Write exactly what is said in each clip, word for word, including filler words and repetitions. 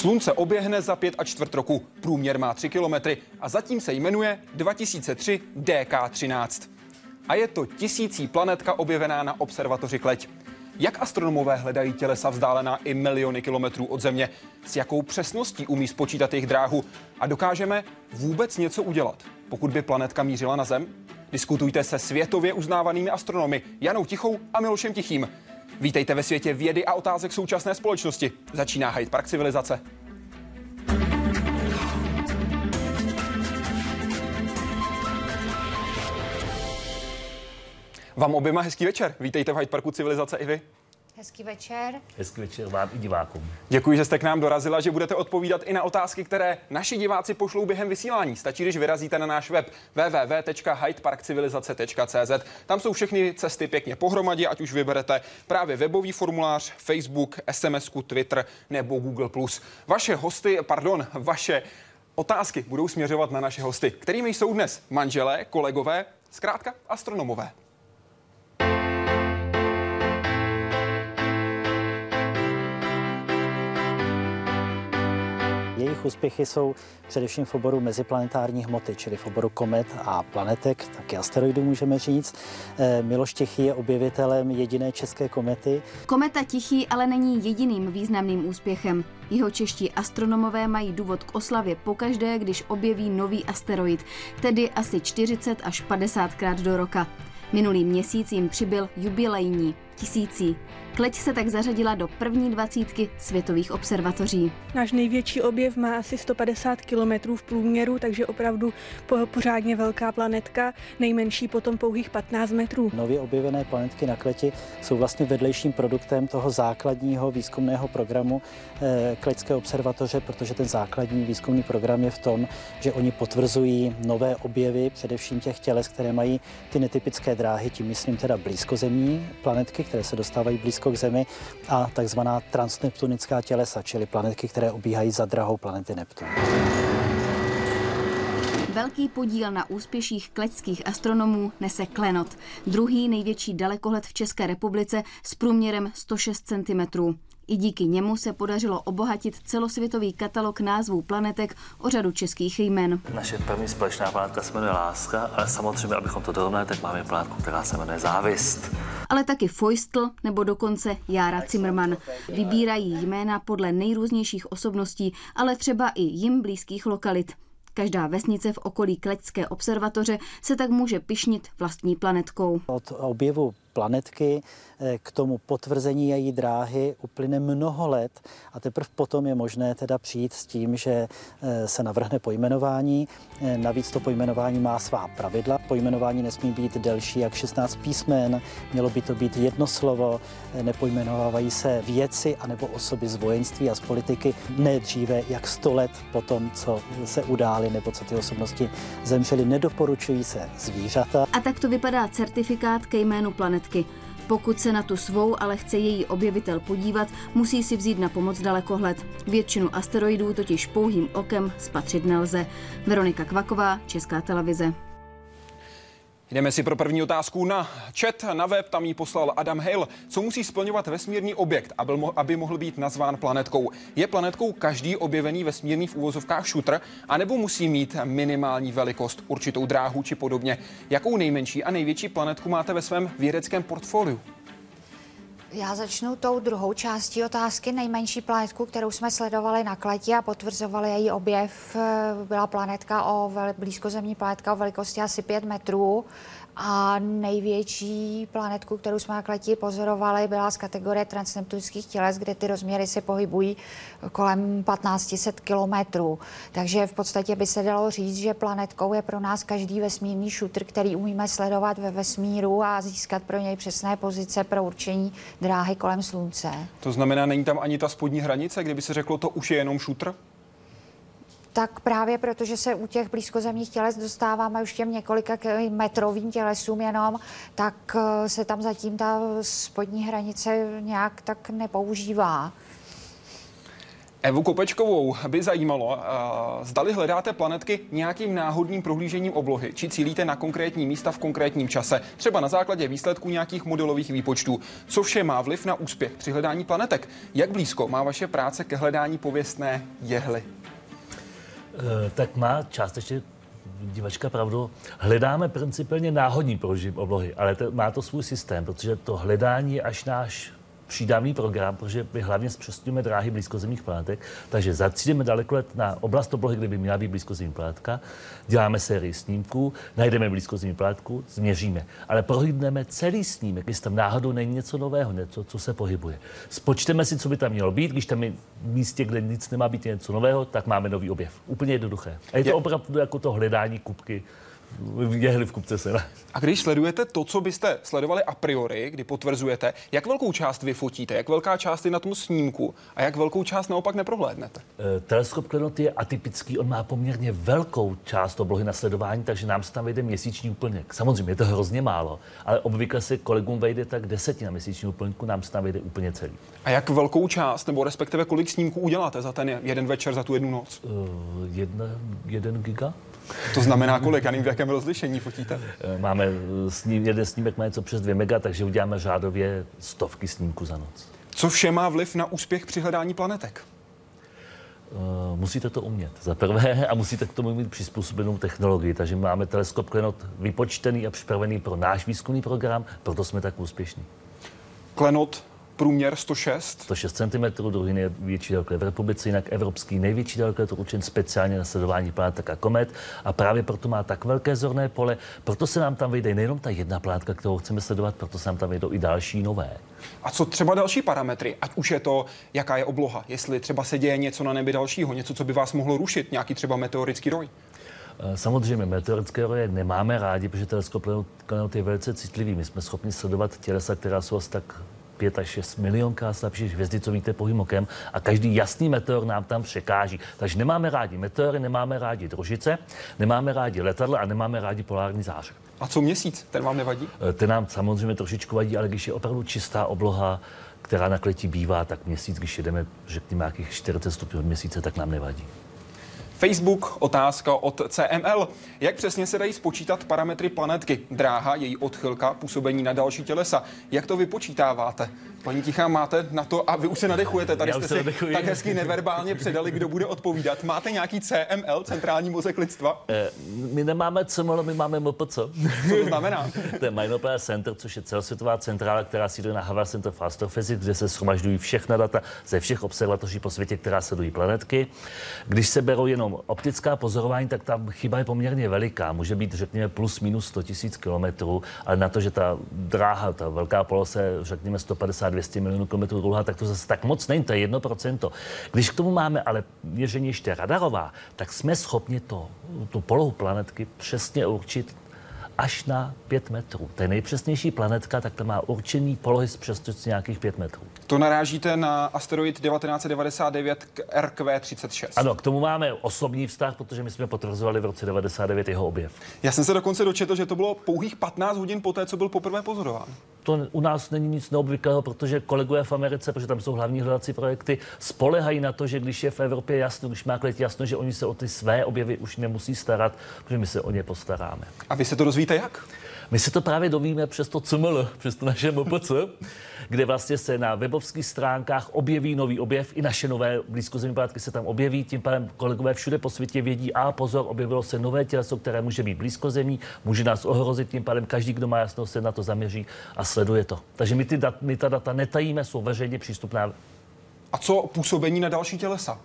Slunce oběhne za pět a čtvrt roku, průměr má tři kilometry a zatím se jmenuje dva tisíce tři D K třináct. A je to tisící planetka objevená na observatoři Kleť. Jak astronomové hledají tělesa vzdálená i miliony kilometrů od Země? S jakou přesností umí spočítat jejich dráhu? A dokážeme vůbec něco udělat, pokud by planetka mířila na Zem? Diskutujte se světově uznávanými astronomy Janou Tichou a Milošem Tichým. Vítejte ve světě vědy a otázek současné společnosti. Začíná Hyde Park civilizace. Vám oběma hezký večer. Vítejte v Hyde Parku civilizace i vy. Hezký večer. Hezký večer vám i divákům. Děkuji, že jste k nám dorazila, že budete odpovídat i na otázky, které naši diváci pošlou během vysílání. Stačí, když vyrazíte na náš web w w w tečka hyde park civilizace tečka c z. Tam jsou všechny cesty pěkně pohromadě, ať už vyberete právě webový formulář, Facebook, SMSku, Twitter nebo Google plus. Vaše hosty, pardon, vaše otázky budou směřovat na naše hosty, kterými jsou dnes manželé, kolegové, zkrátka astronomové. Jejich úspěchy jsou především v oboru meziplanetární hmoty, čili v oboru komet a planetek, taky asteroidů můžeme říct. Miloš Tichý je objevitelem jediné české komety. Kometa Tichý ale není jediným významným úspěchem. Jeho čeští astronomové mají důvod k oslavě pokaždé, když objeví nový asteroid, tedy asi čtyřicet až padesátkrát do roka. Minulý měsíc jim přibyl jubilejní, tisící. Kleť se tak zařadila do první dvacítky světových observatoří. Náš největší objev má asi sto padesát kilometrů v průměru, takže opravdu pořádně velká planetka, nejmenší potom pouhých patnáct metrů. Nově objevené planetky na Kleti jsou vlastně vedlejším produktem toho základního výzkumného programu Kleťské observatoře, protože ten základní výzkumný program je v tom, že oni potvrzují nové objevy, především těch těles, které mají ty netypické dráhy, tím myslím teda blízkozemní planetky, které se dostávají blízko k Zemi, a takzvaná transneptunická tělesa, čili planetky, které obíhají za drahou planety Neptun. Velký podíl na úspěších kleťských astronomů nese Klenot, druhý největší dalekohled v České republice s průměrem sto šest centimetrů. I díky němu se podařilo obohatit celosvětový katalog názvů planetek o řadu českých jmen. Naše první společná planetka se jmenuje Láska, ale samozřejmě, abychom to dorovnali, tak máme planetku, která se jmenuje Závist. Ale taky Feustl nebo dokonce Jára Cimrman. Vybírají jména podle nejrůznějších osobností, ale třeba i jim blízkých lokalit. Každá vesnice v okolí Kleťské observatoře se tak může pyšnit vlastní planetkou. Od objevu planetky k tomu potvrzení její dráhy uplyne mnoho let a teprve potom je možné teda přijít s tím, že se navrhne pojmenování. Navíc to pojmenování má svá pravidla. Pojmenování nesmí být delší jak šestnáct písmen, mělo by to být jedno slovo, nepojmenovávají se věci anebo osoby z vojenství a z politiky ne dříve jak sto let po tom, co se udály nebo co ty osobnosti zemřely. Nedoporučují se zvířata. A tak to vypadá certifikát ke jménu planetky. Pokud se na tu svou ale chce její objevitel podívat, musí si vzít na pomoc dalekohled. Většinu asteroidů totiž pouhým okem spatřit nelze. Veronika Kvaková, Česká televize. Jdeme si pro první otázku na chat, na web, tam ji poslal Adam Hale. Co musí splňovat vesmírný objekt, aby mohl být nazván planetkou? Je planetkou každý objevený vesmírný v úvozovkách šutr, anebo musí mít minimální velikost, určitou dráhu či podobně? Jakou nejmenší a největší planetku máte ve svém vědeckém portfoliu? Já začnu tou druhou částí otázky. Nejmenší planetku, kterou jsme sledovali na Kleti a potvrzovali její objev, byla planetka o blízkozemní planetka o velikosti asi pět metrů. A největší planetku, kterou jsme na Kleti pozorovali, byla z kategorie transneptunických těles, kde ty rozměry se pohybují kolem patnáct set kilometrů. Takže v podstatě by se dalo říct, že planetkou je pro nás každý vesmírný šutr, který umíme sledovat ve vesmíru a získat pro něj přesné pozice pro určení dráhy kolem Slunce. To znamená, není tam ani ta spodní hranice, kdyby se řeklo, to už je jenom šutr? Tak právě protože se u těch blízkozemních těles dostáváme už těm několika metrovým tělesům jenom, tak se tam zatím ta spodní hranice nějak tak nepoužívá. Evu Kopečkovou by zajímalo, zdali hledáte planetky nějakým náhodným prohlížením oblohy, či cílíte na konkrétní místa v konkrétním čase, třeba na základě výsledků nějakých modelových výpočtů. Co vše má vliv na úspěch při hledání planetek? Jak blízko má vaše práce ke hledání pověstné jehly? E, tak má částečně divačka pravdu. Hledáme principálně náhodní prohlížení oblohy, ale to, má to svůj systém, protože to hledání je až náš přídavný program, protože my hlavně zpřesňujeme dráhy blízkozemních planetek, takže zacílíme dalekolet na oblast oblohy, kde by měla být blízkozemní planetka, děláme sérii snímků, najdeme blízkozemní planetku, změříme, ale prohlídneme celý snímek, jestli tam náhodou není něco nového, něco, co se pohybuje. Spočteme si, co by tam mělo být, když tam je místě, kde nic nemá být, něco nového, tak máme nový objev. Úplně jednoduché. A je to opravdu jako to hledání kupky jehly v kupce sena. A když sledujete to, co byste sledovali a priori, kdy potvrzujete, jak velkou část vy fotíte, jak velká část je na tom snímku a jak velkou část naopak neprohlédnete? E, teleskop Klenot je atypický, on má poměrně velkou část oblohy na sledování, takže nám se tam vejde měsíční úplněk. Samozřejmě je to hrozně málo, ale obvykle se kolegům vejde tak desetina měsíčního úplňku, nám se tam vejde úplně celý. A jak velkou část, nebo respektive kolik snímků uděláte za ten jeden večer, za tu jednu noc? E, jedna, jeden giga? To znamená kolik? A v jakém rozlišení fotíte? Máme sním, jeden snímek má něco přes dvě mega, takže uděláme řádově stovky snímků za noc. Co vše má vliv na úspěch při hledání planetek? Uh, musíte to umět za prvé a musíte k tomu mít přizpůsobenou technologii. Takže máme teleskop Klenot vypočtený a připravený pro náš výzkumný program, proto jsme tak úspěšní. Klenot průměr sto šest. sto šest centimetrů, druhý největší dalekolet v republice, jinak evropský největší dalekolet určen speciálně na sledování planetek a komet. A právě proto má tak velké zorné pole, proto se nám tam vejde nejenom ta jedna planetka, kterou chceme sledovat, proto se nám tam vejdou i další nové. A co třeba další parametry? Ať už je to, jaká je obloha, jestli třeba se děje něco na nebi dalšího, něco, co by vás mohlo rušit, nějaký třeba meteorický roj? Samozřejmě meteorické roje nemáme rádi, protože teleskop Klenot je velice citlivý. My jsme schopni sledovat tělesa, která jsou asi tak pět až šest milionkrát slabší hvězdy, co víte pohým okem, a každý jasný meteor nám tam překáží. Takže nemáme rádi meteory, nemáme rádi družice, nemáme rádi letadla a nemáme rádi polární záře. A co měsíc? Ten vám nevadí? Ten nám samozřejmě trošičku vadí, ale když je opravdu čistá obloha, která na kleti bývá, tak měsíc, když jedeme, řekněme, nějakých čtyřicet stupňů od měsíce, tak nám nevadí. Facebook, otázka od C M L. Jak přesně se dají spočítat parametry planetky? Dráha, její odchylka, působení na další tělesa. Jak to vypočítáváte? Paní Tichá, máte na to a vy už se nadechujete. Tady jste si tak hezky neverbálně předali, kdo bude odpovídat. Máte nějaký C M L, centrální mozek lidstva? E, my nemáme C M L, my máme M P C. Co to znamená? To je Minor Planet Center, což je celosvětová centrála, která sídlí na Harvard Center for Astrophysics, kde se shromažďují všechna data ze všech observatoří po světě, která sledují planetky. Když se berou jenom optická pozorování, tak tam chyba je poměrně veliká. Může být, řekněme, plus minus sto tisíc kilometrů, ale na to, že ta dráha, ta velká polose, řekněme, sto padesát až dvě stě milionů kilometrů dlouhá, tak to zase tak moc není, to je jedno procento. Když k tomu máme ale měření ještě radarová, tak jsme schopni to, tu polohu planetky přesně určit až na pět metrů. To je nejpřesnější planetka, tak ta má určený polohy z přesnosti nějakých pět metrů. To narážíte na asteroid devatenáct devadesát devět R Q třicet šest. Ano, k tomu máme osobní vztah, protože my jsme potvrzovali v roce devadesát devět jeho objev. Já jsem se dokonce dočetl, že to bylo pouhých patnáct hodin poté, co byl poprvé pozorován. To u nás není nic neobvyklého, protože kolegové v Americe, protože tam jsou hlavní hledací projekty, spolehají na to, že když je v Evropě jasno, když má klid jasno, že oni se o ty své objevy už nemusí starat, protože my se o ně postaráme. A vy se to rozvíjíte jak? My se to právě dovíme přes to C M L, přes to naše M P C, kde vlastně se na webovských stránkách objeví nový objev, i naše nové blízkozemní planetky se tam objeví, tím pádem kolegové všude po světě vědí, a pozor, objevilo se nové těleso, které může být blízkozemní, může nás ohrozit, tím pádem každý, kdo má jasno, se na to zaměří a sleduje to. Takže my, ty dat, my ta data netajíme, jsou veřejně přístupná. A co působení na další tělesa?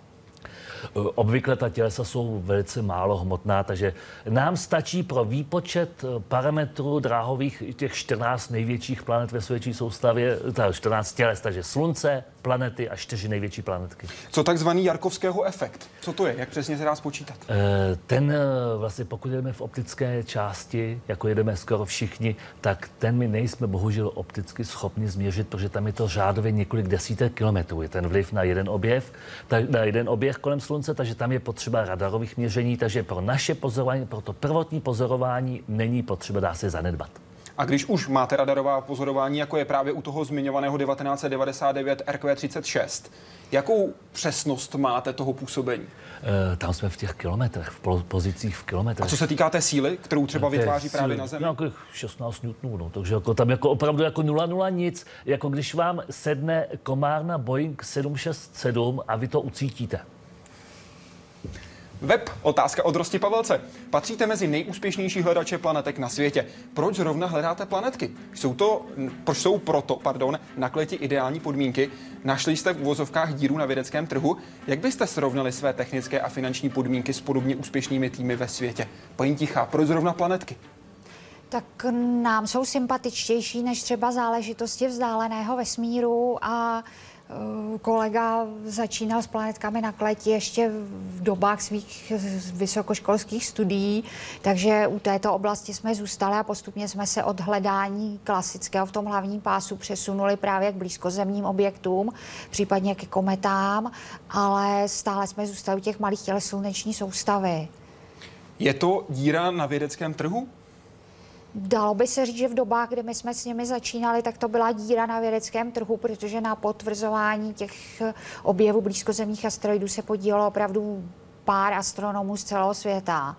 Obvykle ta tělesa jsou velice málo hmotná, takže nám stačí pro výpočet parametrů dráhových těch čtrnáct největších planet ve světší soustavě, ta čtrnáct těles, takže slunce, planety a čtyři největší planetky. Co takzvaný Jarkovského efekt? Co to je? Jak přesně se dá spočítat? Ten vlastně, pokud jdeme v optické části, jako jedeme skoro všichni, tak ten my nejsme bohužel opticky schopni změřit, protože tam je to řádově několik desítek kilometrů. Je ten vliv na jeden objev, na jeden objev kolem slunce, takže tam je potřeba radarových měření, takže pro naše pozorování, pro to prvotní pozorování není potřeba, dá se zanedbat. A když už máte radarová pozorování, jako je právě u toho zmiňovaného devatenáct set devadesát devět R Q třicet šest, jakou přesnost máte toho působení? E, tam jsme v těch kilometrech, v pozicích v kilometrech. A co se týká té síly, kterou třeba vytváří síly, právě na Zemi? Nějakých šestnáct newtonů, no, takže jako tam jako opravdu jako nula nula nic, jako když vám sedne komár na Boeing sedm set šedesát sedm a vy to ucítíte. Web. Otázka od Rosti Pavelce. Patříte mezi nejúspěšnější hledače planetek na světě. Proč zrovna hledáte planetky? Jsou to, proč jsou proto, pardon, nakleti ideální podmínky? Našli jste v uvozovkách díru na vědeckém trhu? Jak byste srovnali své technické a finanční podmínky s podobně úspěšnými týmy ve světě? Paní Tichá, proč zrovna planetky? Tak nám jsou sympatičtější než třeba záležitosti vzdáleného vesmíru a kolega začínal s planetkami na kleti ještě v dobách svých vysokoškolských studií, takže u této oblasti jsme zůstali a postupně jsme se od hledání klasického v tom hlavním pásu přesunuli právě k blízkozemním objektům, případně k kometám, ale stále jsme zůstali u těch malých těles sluneční soustavy. Je to díra na vědeckém trhu? Dalo by se říct, že v dobách, kdy my jsme s nimi začínali, tak to byla díra na vědeckém trhu, protože na potvrzování těch objevů blízkozemních asteroidů se podílelo opravdu pár astronomů z celého světa.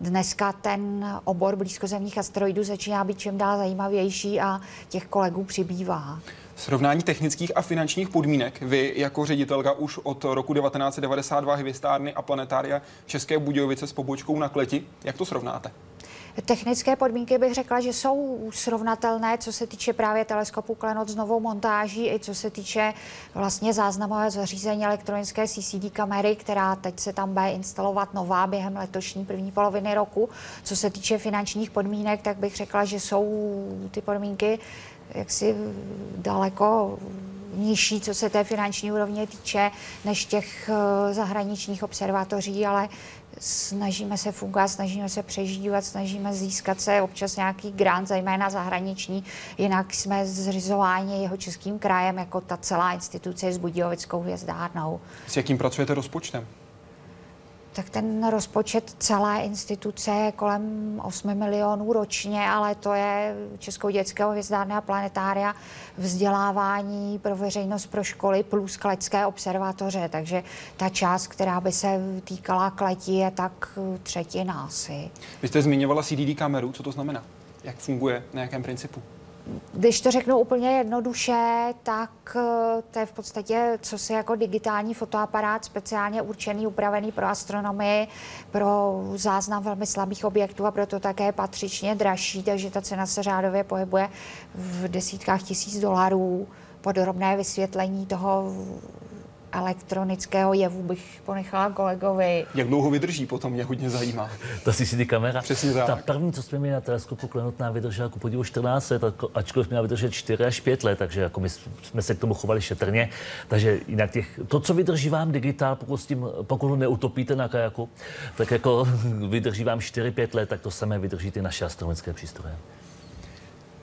Dneska ten obor blízkozemních asteroidů začíná být čím dál zajímavější a těch kolegů přibývá. Srovnání technických a finančních podmínek. Vy jako ředitelka už od roku devatenáct set devadesát dva hvězdárny a planetária České Budějovice s pobočkou na Kleti. Jak to srovnáte? Technické podmínky bych řekla, že jsou srovnatelné, co se týče právě teleskopu Klenot s novou montáží i co se týče vlastně záznamového zařízení elektronické C C D kamery, která teď se tam bude instalovat nová během letošní první poloviny roku. Co se týče finančních podmínek, tak bych řekla, že jsou ty podmínky jaksi daleko nižší, co se té finanční úrovně týče, než těch zahraničních observatoří, ale snažíme se fungovat, snažíme se přežívat, snažíme získat se občas nějaký grant, zejména zahraniční, jinak jsme zřizováni jeho českým krajem, jako ta celá instituce s Budějovickou hvězdárnou. S jakým pracujete rozpočtem? Tak ten rozpočet celé instituce je kolem osmi milionů ročně, ale to je Českou dětského hvězdárny a planetária, vzdělávání pro veřejnost, pro školy plus klecké observatoře. Takže ta část, která by se týkala Kleti, je tak třetina asi. Vy jste zmiňovala C D D kameru, co to znamená? Jak funguje, na jakém principu? Když to řeknu úplně jednoduše, tak to je v podstatě, co si jako digitální fotoaparát speciálně určený, upravený pro astronomii, pro záznam velmi slabých objektů a proto také patřičně dražší, takže ta cena se řádově pohybuje v desítkách tisíc dolarů. Podrobné vysvětlení toho elektronického jevu bych ponechala kolegovi. Jak dlouho vydrží, potom mě hodně zajímá. Ta C C D kamera. Přesně tak. Ta první, co jsme měli na teleskopu Klenot, nám vydržela jako podivu čtrnáct let, ačkoliv měla vydržet čtyři až pět let, takže jako my jsme se k tomu chovali šetrně. Takže jinak těch, to, co vydrží vám digitál, pokud, s tím, pokud ho neutopíte na kajaku, tak jako vydrží vám čtyři až pět let, tak to samé vydrží ty naše astronomické přístroje.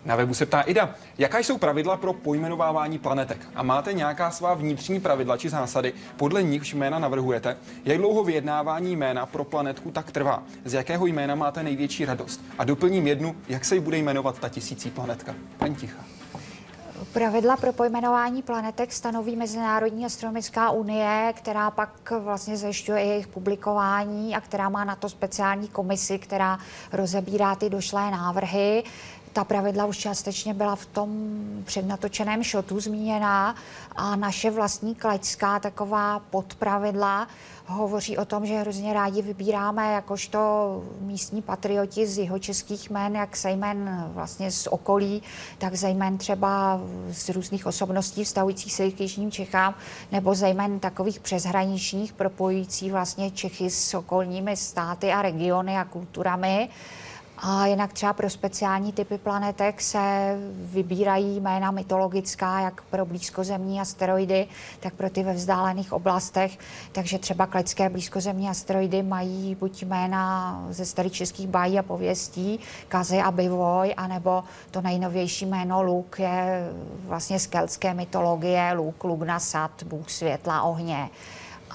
Na webu se ptá Ida, jaká jsou pravidla pro pojmenovávání planetek? A máte nějaká svá vnitřní pravidla či zásady, podle nichž jména navrhujete? Jak dlouho vyjednávání jména pro planetku tak trvá? Z jakého jména máte největší radost? A doplním jednu, jak se jí bude jmenovat ta tisící planetka? Paní Tichá. Pravidla pro pojmenování planetek stanoví Mezinárodní astronomická unie, která pak vlastně zajišťuje jejich publikování a která má na to speciální komisi, která rozebírá ty došlé návrhy. Ta pravidla už částečně byla v tom přednatočeném shotu zmíněná a naše vlastní klečská taková podpravidla hovoří o tom, že hrozně rádi vybíráme jakožto místní patrioti z jihočeských jmén, jak zejména vlastně z okolí, tak zejména třeba z různých osobností vztahujících se k jižním Čechám, nebo zejména takových přeshraničních propojující vlastně Čechy s okolními státy a regiony a kulturami. A jinak třeba pro speciální typy planetek se vybírají jména mytologická, jak pro blízkozemní asteroidy, tak pro ty ve vzdálených oblastech. Takže třeba klecké blízkozemní asteroidy mají buď jména ze starých českých bájí a pověstí, Kazy a Bivoj, anebo to nejnovější jméno Luk je vlastně z keltské mytologie, Luk, Lugna, Sat, bůh světla, ohně.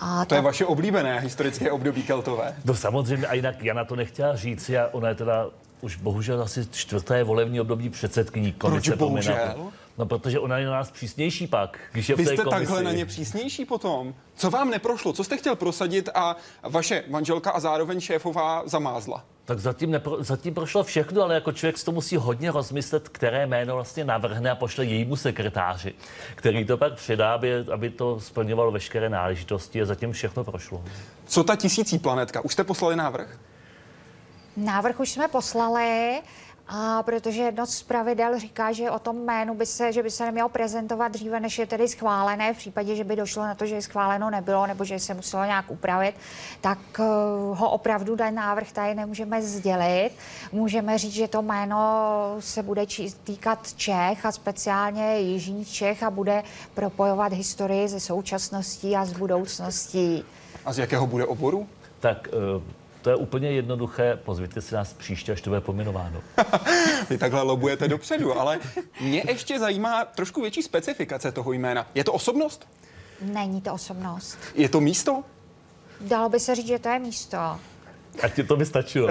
A to tak... je vaše oblíbené historické období Keltové. No samozřejmě, a jinak Jana to nechtěla říct, ona je teda už bohužel asi čtvrté volební období předsedkyní komise nominátů. No, protože ona je na nás přísnější pak, když je v té komisi. Vy jste takhle na ně přísnější potom? Co vám neprošlo? Co jste chtěl prosadit a vaše manželka a zároveň šéfová zamázla? Tak zatím, nepro, zatím prošlo všechno, ale jako člověk si to musí hodně rozmyslet, které jméno vlastně navrhne a pošle jejímu sekretáři, který to pak předá, aby, aby to splňovalo veškeré náležitosti, a zatím všechno prošlo. Co ta tisící planetka? Už jste poslali návrh? Návrh už jsme poslali, a protože jedno z pravidel říká, že o tom jménu by se, že by se nemělo prezentovat dříve, než je tedy schválené. V případě, že by došlo na to, že schváleno nebylo, nebo že se muselo nějak upravit, tak uh, ho opravdu ten návrh tady nemůžeme sdělit. Můžeme říct, že to jméno se bude číst, týkat Čech a speciálně jižních Čech a bude propojovat historii se současností a s budoucností. A z jakého bude oboru? Tak... Uh... To je úplně jednoduché, pozvěte si nás příště, až to bude pominováno. Vy takhle lobujete dopředu, ale mě ještě zajímá trošku větší specifikace toho jména. Je to osobnost? Není to osobnost. Je to místo? Dalo by se říct, že to je místo. A ti to by stačilo.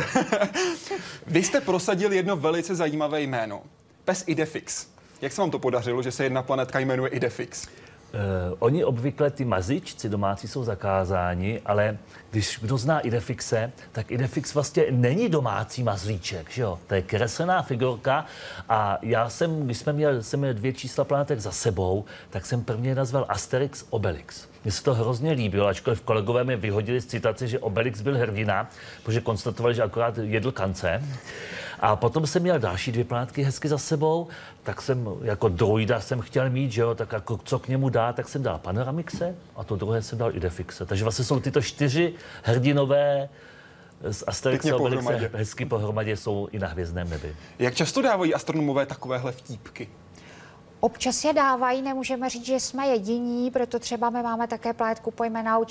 Vy jste prosadil jedno velice zajímavé jméno. Pes Idefix. Jak se vám to podařilo, že se jedna planetka jmenuje Idefix? Uh, oni obvykle, ty mazičci domácí, jsou zakázáni, ale když kdo zná Idefixe, tak Idefix vlastně není domácí mazlíček, že jo? To je kreslená figurka a já jsem, když jsme měl, jsem měl dvě čísla planetek za sebou, tak jsem prvně nazval Asterix Obelix. Mně se to hrozně líbilo, ačkoliv kolegové mě vyhodili z citace, že Obelix byl hrdina, protože konstatovali, že akorát jedl kance. A potom jsem měl další dvě planetky hezky za sebou, tak jsem jako druida jsem chtěl mít, že jo, tak jako co k němu dá, tak jsem dal Panoramixe a to druhé jsem dal Idefixe. Takže vlastně jsou tyto čtyři hrdinové z Asterixa Obelixe hezky pohromadě, jsou i na hvězdném nebi. Jak často dávají astronomové takovéhle vtípky? Občas je dávají, nemůžeme říct, že jsme jediní, proto třeba my máme také planetku pojmenovanou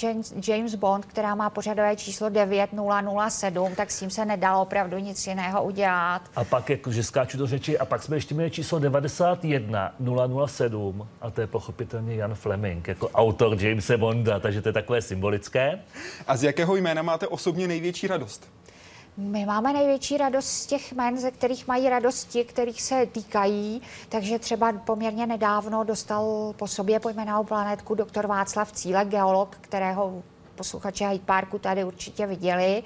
James Bond, která má pořadové číslo devět nula nula sedm, tak s tím se nedalo opravdu nic jiného udělat. A pak, jakože skáču do řeči, a pak jsme ještě měli číslo devadesát jedna nula nula sedm, a to je pochopitelně Jan Fleming, jako autor Jamesa Bonda, takže to je takové symbolické. A z jakého jména máte osobně největší radost? My máme největší radost z těch jmen, ze kterých mají radosti, kterých se týkají. Takže třeba poměrně nedávno dostal po sobě pojmenovanou planetku doktor Václav Cílek, geolog, kterého posluchači Hyde Parku tady určitě viděli.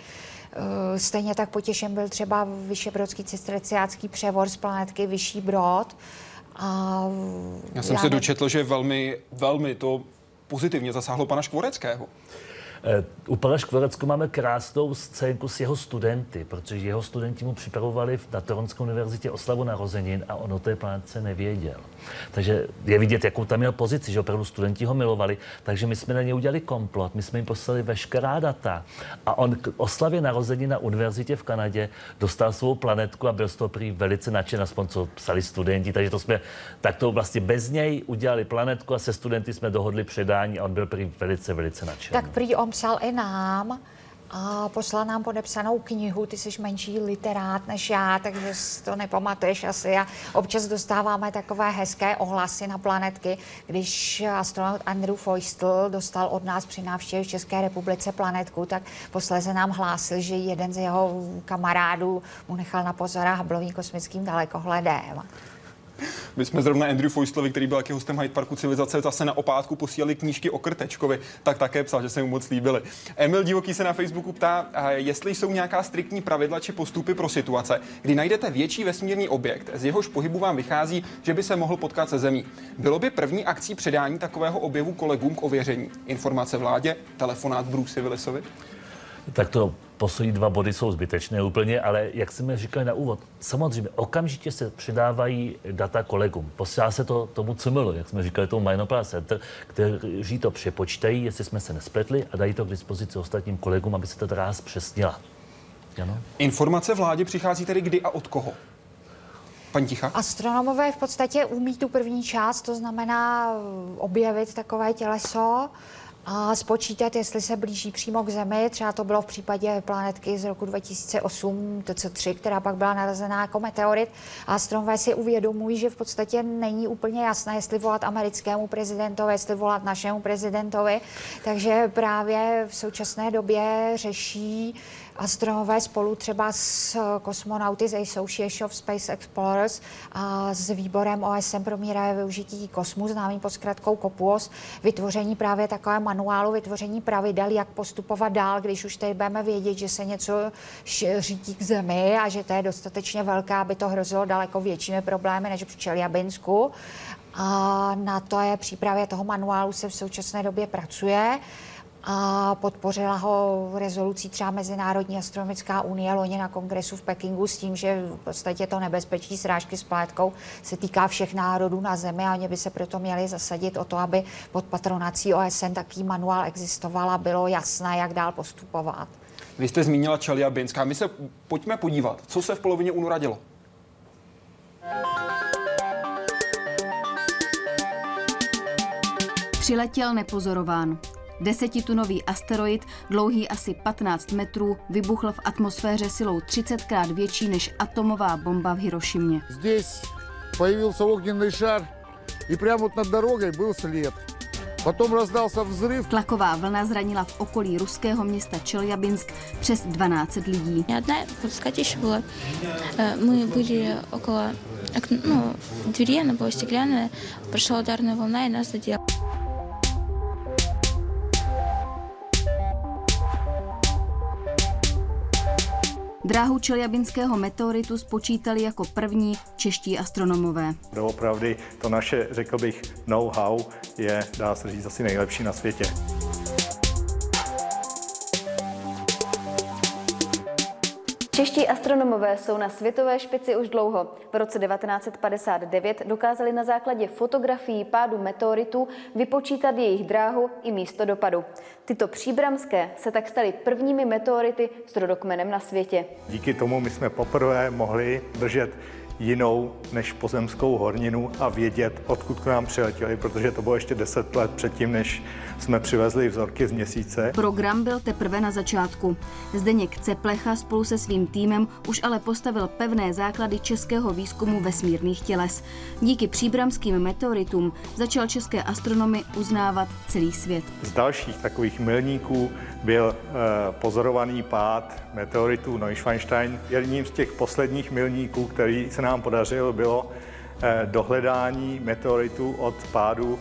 Stejně tak potěšen byl třeba vyšebrodský cisterciácký převor z planetky Vyšší Brod. A já jsem já se ne... dočetl, že velmi, velmi to pozitivně zasáhlo pana Škvoreckého. U pana Škvoreckého máme krásnou scénku s jeho studenty, protože jeho studenti mu připravovali na Toronské univerzitě oslavu narozenin a on o té planetce nevěděl. Takže je vidět, jakou tam měl pozici, že opravdu studenti ho milovali, takže my jsme na ně udělali komplot, my jsme jim poslali veškerá data a on k oslavě narozenin na univerzitě v Kanadě dostal svou planetku a byl z toho prý velice nadšen, aspoň co psali studenti, takže to jsme takto vlastně bez něj udělali planetku a se studenty jsme dohodli předání a on byl prý velice, velice nadšen. Tak prý on psal i nám a poslal nám podepsanou knihu. Ty jsi menší literát než já, takže to nepamatuješ asi. A občas dostáváme takové hezké ohlasy na planetky, když astronaut Andrew Feustel dostal od nás při návštěvě v České republice planetku, tak posléze nám hlásil, že jeden z jeho kamarádů mu nechal na pozorách Hubbleovým kosmickým dalekohledem. My jsme zrovna Andrew Feustelovi, který byl taky hostem Hyde Parku Civilizace, zase na opátku posílali knížky o Krtečkovi, tak také psal, že se mu moc líbily. Emil Divoký se na Facebooku ptá, jestli jsou nějaká striktní pravidla či postupy pro situace, kdy najdete větší vesmírný objekt, z jehož pohybu vám vychází, že by se mohl potkat se Zemí. Bylo by první akcí předání takového objevu kolegům k ověření? Informace vládě, telefonát Bruce Willisovi? Tak to poslední dva body jsou zbytečné úplně, ale jak jsme říkali na úvod, samozřejmě okamžitě se přidávají data kolegům. Posílá se to tomu C M L, jak jsme říkali, tomu Minoplan Center, kteří to přepočtají, jestli jsme se nespletli, a dají to k dispozici ostatním kolegům, aby se ta dráha zpřesnila. Ano? Informace vládě přichází tedy kdy a od koho? Paní Tichá? Astronomové v podstatě umí tu první část, to znamená objevit takové těleso, a spočítat, jestli se blíží přímo k Zemi. Třeba to bylo v případě planetky z roku dva tisíce osm, T C tři, která pak byla narazená jako meteorit. A astronomové si uvědomují, že v podstatě není úplně jasné, jestli volat americkému prezidentovi, jestli volat našemu prezidentovi. Takže právě v současné době řeší astronomové spolu třeba s kosmonauty z Association of Space Explorers a s výborem O S N pro mírové využití kosmu, známý pod zkratkou KOPUOS, vytvoření právě takové manuálu, vytvoření pravidel, jak postupovat dál, když už teď budeme vědět, že se něco řídí k Zemi a že to je dostatečně velká, aby to hrozilo daleko většími problémy než v Čeljabinsku. A na to je přípravě toho manuálu se v současné době pracuje a podpořila ho rezolucí třeba Mezinárodní astronomická unie loni na kongresu v Pekingu s tím, že v podstatě to nebezpečí srážky s planetkou se týká všech národů na Zemi a oni by se proto měli zasadit o to, aby pod patronací O S N takový manuál existoval a bylo jasné, jak dál postupovat. Vy jste zmínila Čeljabinsk. My se pojďme podívat, co se v polovině února dělo. Přiletěl nepozorován. Desetitunový asteroid, dlouhý asi patnáct metrů, vybuchl v atmosféře silou třicetkrát větší než atomová bomba v Hirošimě. Zde pojevil se ogněný šar a přímo nad dorohou byl sled. Potom rozdal se vzryv. Tlaková vlna zranila v okolí ruského města Čeljabinsk přes dvanáct lidí. Jedna podskatější byla. My byli okolo no, dveří, ona byla stěklená, prošla udarná vlna a nás zaděla. Dráhu čeljabinského meteoritu spočítali jako první čeští astronomové. Doopravdy to naše, řekl bych, know-how je, dá se říct, asi nejlepší na světě. Čeští astronomové jsou na světové špici už dlouho. V roce devatenáct set padesát devět dokázali na základě fotografií pádu meteoritů vypočítat jejich dráhu i místo dopadu. Tyto příbramské se tak staly prvními meteority s rodokmenem na světě. Díky tomu my jsme poprvé mohli držet jinou než pozemskou horninu a vědět, odkud k nám přiletěli, protože to bylo ještě deset let předtím, než jsme přivezli vzorky z Měsíce. Program byl teprve na začátku. Zdeněk Ceplecha spolu se svým týmem už ale postavil pevné základy českého výzkumu vesmírných těles. Díky příbramským meteoritům začal české astronomy uznávat celý svět. Z dalších takových milníků byl eh, pozorovaný pád meteoritů Neuschwanstein. Jedním z těch posledních milníků, který se nám podařilo, bylo eh, dohledání meteoritů od pádu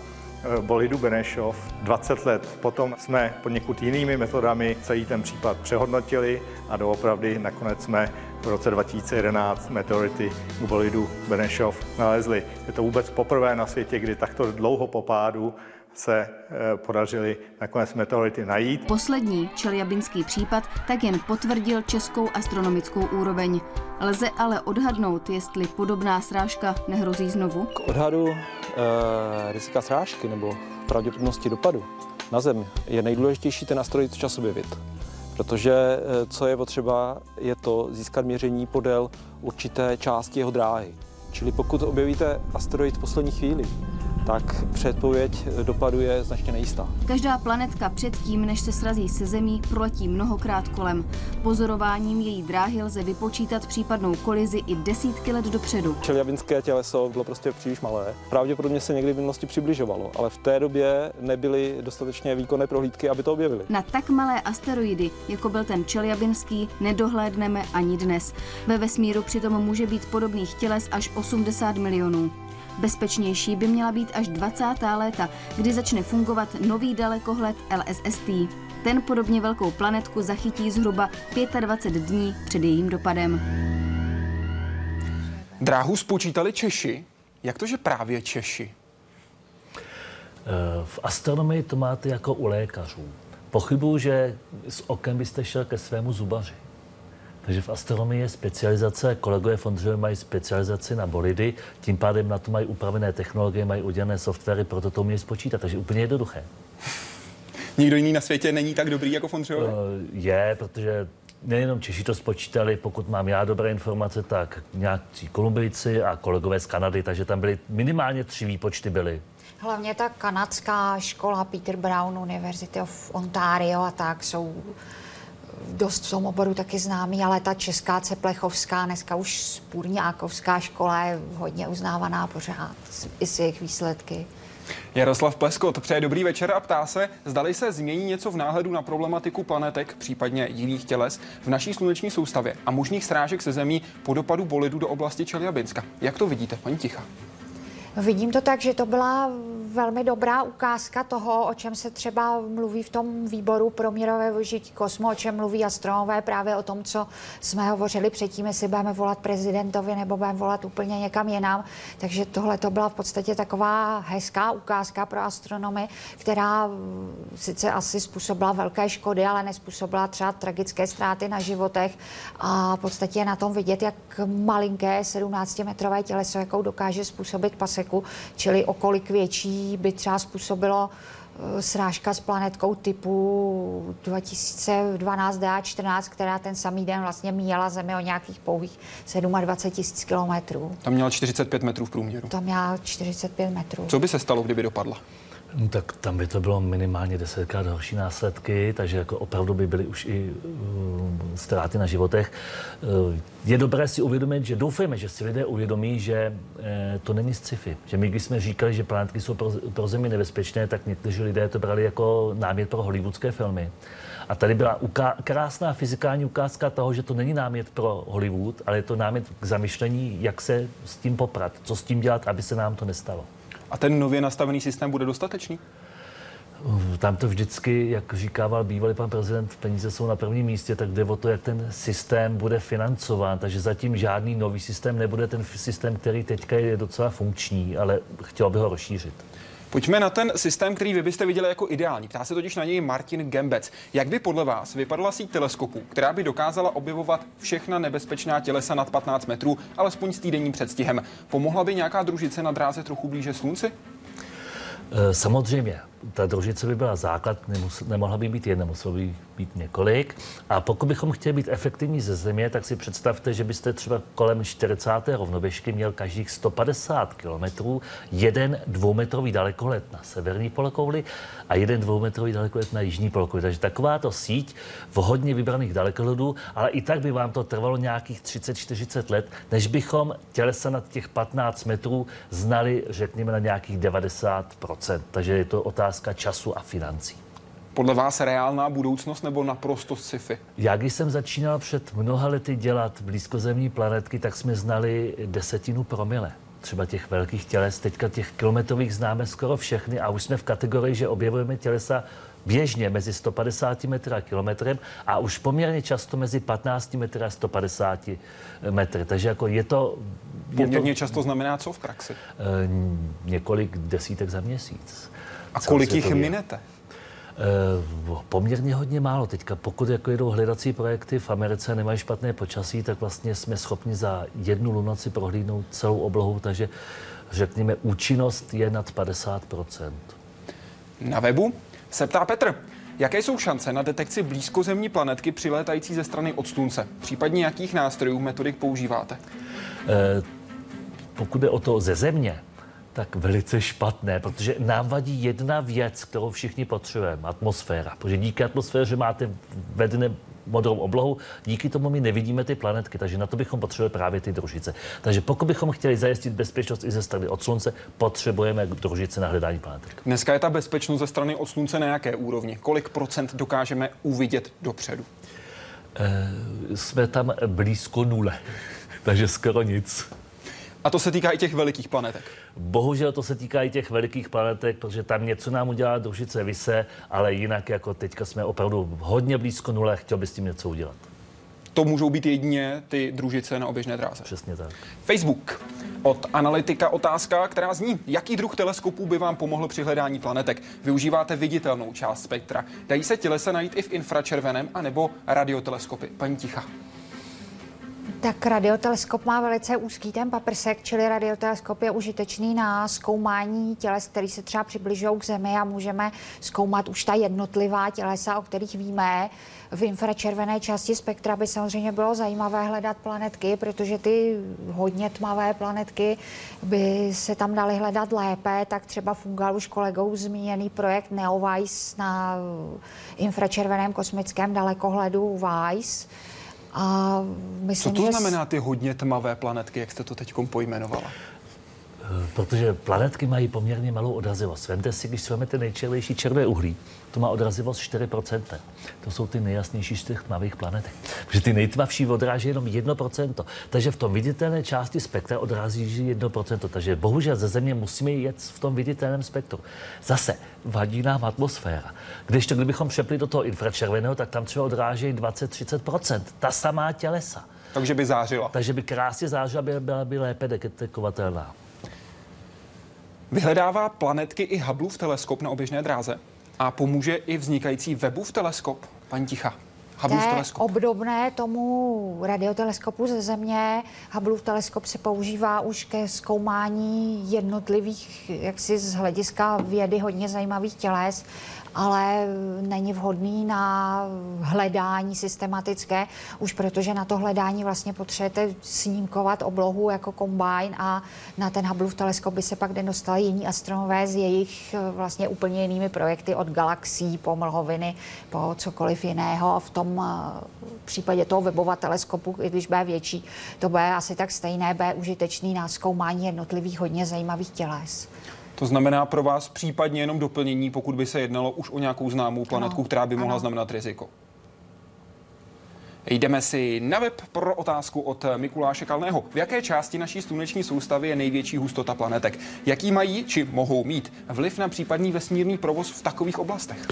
eh, bolidu Benešov dvacet let. Potom jsme poněkud jinými metodami celý ten případ přehodnotili a doopravdy nakonec jsme v roce dva tisíce jedenáct meteority k bolidu Benešov nalezli. Je to vůbec poprvé na světě, kdy takto dlouho po pádu se podařili nakonec meteority najít. Poslední čeljabinský případ tak jen potvrdil českou astronomickou úroveň. Lze ale odhadnout, jestli podobná srážka nehrozí znovu? K odhadu e, rizika srážky nebo pravděpodobnosti dopadu na Zemi je nejdůležitější ten asteroid časověvět, protože e, co je potřeba, je to získat měření podél určité části jeho dráhy. Čili pokud objevíte asteroid v poslední chvíli, tak předpověď dopadu je značně nejistá. Každá planetka předtím, než se srazí se Zemí, proletí mnohokrát kolem. Pozorováním její dráhy lze vypočítat případnou kolizi i desítky let dopředu. Čeljabinské těleso bylo prostě příliš malé. Pravděpodobně se někdy v minulosti přibližovalo, ale v té době nebyly dostatečně výkonné prohlídky, aby to objevily. Na tak malé asteroidy, jako byl ten čeljabinský, nedohlédneme ani dnes. Ve vesmíru přitom může být podobných těles až osmdesát milionů. Bezpečnější by měla být až dvacátá léta, kdy začne fungovat nový dalekohled L S S T. Ten podobně velkou planetku zachytí zhruba dvacet pět dní před jejím dopadem. Dráhu spočítali Češi. Jak to, že právě Češi? V astronomii to máte jako u lékařů. Pochybuju, že s okem byste šel ke svému zubaři. Takže v astronomii je specializace, kolegové v Ondřejově mají specializaci na bolidy, tím pádem na to mají upravené technologie, mají udělané softwary, proto to umějí spočítat, takže úplně jednoduché. Nikdo jiný na světě není tak dobrý jako v Ondřejově? Uh, je, protože nejenom Češi to spočítali, pokud mám já dobré informace, tak nějakí Kolumbijci a kolegové z Kanady, takže tam byly minimálně tři výpočty byly. Hlavně ta kanadská škola Peter Brown University of Ontario a tak jsou dost v tom oboru taky známý, ale ta česká ceplechovská, dneska už spůrňákovská škola je hodně uznávaná pořád, i s jejich výsledky. Jaroslav Pleskot přeje dobrý večer a ptá se, zdali se změní něco v náhledu na problematiku planetek, případně jiných těles, v naší sluneční soustavě a možných srážek se zemí po dopadu bolidu do oblasti Čeliabinska. Jak to vidíte, paní Tichá? Vidím to tak, že to byla velmi dobrá ukázka toho, o čem se třeba mluví v tom výboru pro mírové využití kosmu, o čem mluví astronomové, právě o tom, co jsme hovořili předtím, jestli budeme volat prezidentovi nebo budeme volat úplně někam jinam. Takže tohle to byla v podstatě taková hezká ukázka pro astronomy, která sice asi způsobila velké škody, ale nespůsobila třeba tragické ztráty na životech. A v podstatě je na tom vidět, jak malinké sedmnáctimetrové těleso, jakou dokáže způsobit paseku, čili okolik větší by třeba způsobilo srážka s planetkou typu dva tisíce dvanáct D A čtrnáct, která ten samý den vlastně míjela Zemi o nějakých pouhých dvacet sedm tisíc kilometrů. Tam měla čtyřicet pět metrů v průměru. Tam měla čtyřicet pět metrů. Co by se stalo, kdyby dopadla? No, tak tam by to bylo minimálně desetkrát horší následky, takže jako opravdu by byly už i uh, ztráty na životech. Uh, je dobré si uvědomit, že doufejme, že si lidé uvědomí, že uh, to není sci-fi. Že my, když jsme říkali, že planetky jsou pro, pro Zemi nebezpečné, tak někteří lidé to brali jako námět pro hollywoodské filmy. A tady byla krásná fyzikální ukázka toho, že to není námět pro Hollywood, ale je to námět k zamyšlení, jak se s tím poprat, co s tím dělat, aby se nám to nestalo. A ten nově nastavený systém bude dostatečný? Tam to vždycky, jak říkával bývalý pan prezident, peníze jsou na prvním místě, tak jde o to, jak ten systém bude financován. Takže zatím žádný nový systém nebude ten systém, který teďka je docela funkční, ale chtěl bych ho rozšířit. Pojďme na ten systém, který vy byste viděli jako ideální. Ptá se totiž na něj Martin Gembec. Jak by podle vás vypadala síť teleskopů, která by dokázala objevovat všechna nebezpečná tělesa nad patnáct metrů, alespoň s týdenním předstihem? Pomohla by nějaká družice na dráze trochu blíže slunci? Samozřejmě. Ta družice by byla základ, nemohla by být jedna, muselo by být několik. A pokud bychom chtěli být efektivní ze Země, tak si představte, že byste třeba kolem čtyřicáté rovnoběžky měl každých sto padesát kilometrů jeden dvoumetrový dalekohled na severní polokouli a jeden dvoumetrový dalekohled na jižní polokouli. Takže takováto síť v hodně vybraných dalekohledů, ale i tak by vám to trvalo nějakých třicet čtyřicet let, než bychom tělesa nad těch patnáct metrů znali, řekněme, na nějakých devadesát procent. Takže je to otázka času a financí. Podle vás reálná budoucnost nebo naprosto sci-fi? Já, když jsem začínal před mnoha lety dělat blízkozemní planetky, tak jsme znali desetinu promile. Třeba těch velkých těles, teďka těch kilometrových známe skoro všechny a už jsme v kategorii, že objevujeme tělesa běžně mezi sto padesáti metry a kilometrem a už poměrně často mezi patnácti metry a sto padesáti metry. Takže jako je to... Poměrně často znamená co v praxi? Několik desítek za měsíc. A kolik jich minete? E, poměrně hodně málo teďka. Pokud jako jedou hledací projekty v Americe a nemají špatné počasí, tak vlastně jsme schopni za jednu lunaci prohlídnout celou oblohu, takže řekněme, účinnost je nad padesát procent. Na webu se ptá Petr, jaké jsou šance na detekci blízkozemní planetky přilétající ze strany od slunce? Případně jakých nástrojů, metodik používáte? E, pokud je o to ze Země, tak velice špatné, protože nám vadí jedna věc, kterou všichni potřebujeme, atmosféra. Protože díky atmosféře máte ve dne modrou oblohu, díky tomu my nevidíme ty planetky, takže na to bychom potřebovali právě ty družice. Takže pokud bychom chtěli zajistit bezpečnost i ze strany od slunce, potřebujeme družice na hledání planetek. Dneska je ta bezpečnost ze strany od slunce na jaké úrovni? Kolik procent dokážeme uvidět dopředu? E, jsme tam blízko nule, takže skoro nic. A to se týká i těch velikých planetek? Bohužel to se týká i těch velikých planetek, protože tam něco nám udělá družice Vise, ale jinak jako teďka jsme opravdu hodně blízko nule, chtěl by s tím něco udělat. To můžou být jedině ty družice na oběžné dráze. Přesně tak. Facebook. Od analytika otázka, která zní, jaký druh teleskopů by vám pomohl při hledání planetek? Využíváte viditelnou část spektra. Dají se tělesa najít i v infračerveném anebo radioteleskopy? Paní Tichá. Tak radioteleskop má velice úzký ten paprsek, čili radioteleskop je užitečný na zkoumání těles, které se třeba přibližují k Zemi a můžeme zkoumat už ta jednotlivá tělesa, o kterých víme. V infračervené části spektra by samozřejmě bylo zajímavé hledat planetky, protože ty hodně tmavé planetky by se tam daly hledat lépe, tak třeba fungoval už kolegou zmíněný projekt NEOVICE na infračerveném kosmickém dalekohledu WISE. A myslím, co to znamená ty hodně tmavé planetky, jak jste to teď pojmenovala? protože planetky mají poměrně malou odrazivost. Vemte si, když svéme ty nejčerlejší červé uhlí, to má odrazivost čtyři procenta. To jsou ty nejjasnější z těch tmavých planetek. Protože ty nejtmavší odráží jenom jedno procento. Takže v tom viditelné části spektra odrazí jedno procento. Takže bohužel ze Země musíme jet v tom viditelném spektru. Zase vadí nám atmosféra. Když to, kdybychom přepli do toho infračerveného, tak tam třeba odráží dvacet až třicet procent. Ta samá tělesa. Takže by zářila. Takže by krásně zářila, by byla by lépe detekovatelná. Vyhledává planetky i Hubbleův teleskop na oběžné dráze a pomůže i vznikající Webbův teleskop. Paní Tichá, Hubbleův teleskop. Obdobné tomu radioteleskopu ze Země. Hubbleův teleskop se používá už ke zkoumání jednotlivých, jaksi z hlediska vědy, hodně zajímavých těles, ale není vhodný na hledání systematické, už protože na to hledání vlastně potřebujete snímkovat oblohu jako kombajn a na ten Hubbleův teleskop by se pak nedostali jiní astronomové s jejich vlastně úplně jinými projekty od galaxií po mlhoviny, po cokoliv jiného. V tom případě toho Webbova teleskopu, i když B větší, to B asi tak stejné, B užitečný na zkoumání jednotlivých hodně zajímavých těles. To znamená pro vás případně jenom doplnění, pokud by se jednalo už o nějakou známou planetku, ano, která by mohla ano. znamenat riziko. Jdeme si na web pro otázku od Mikuláše Kalného. V jaké části naší sluneční soustavy je největší hustota planetek? Jaký mají, či mohou mít, vliv na případný vesmírný provoz v takových oblastech?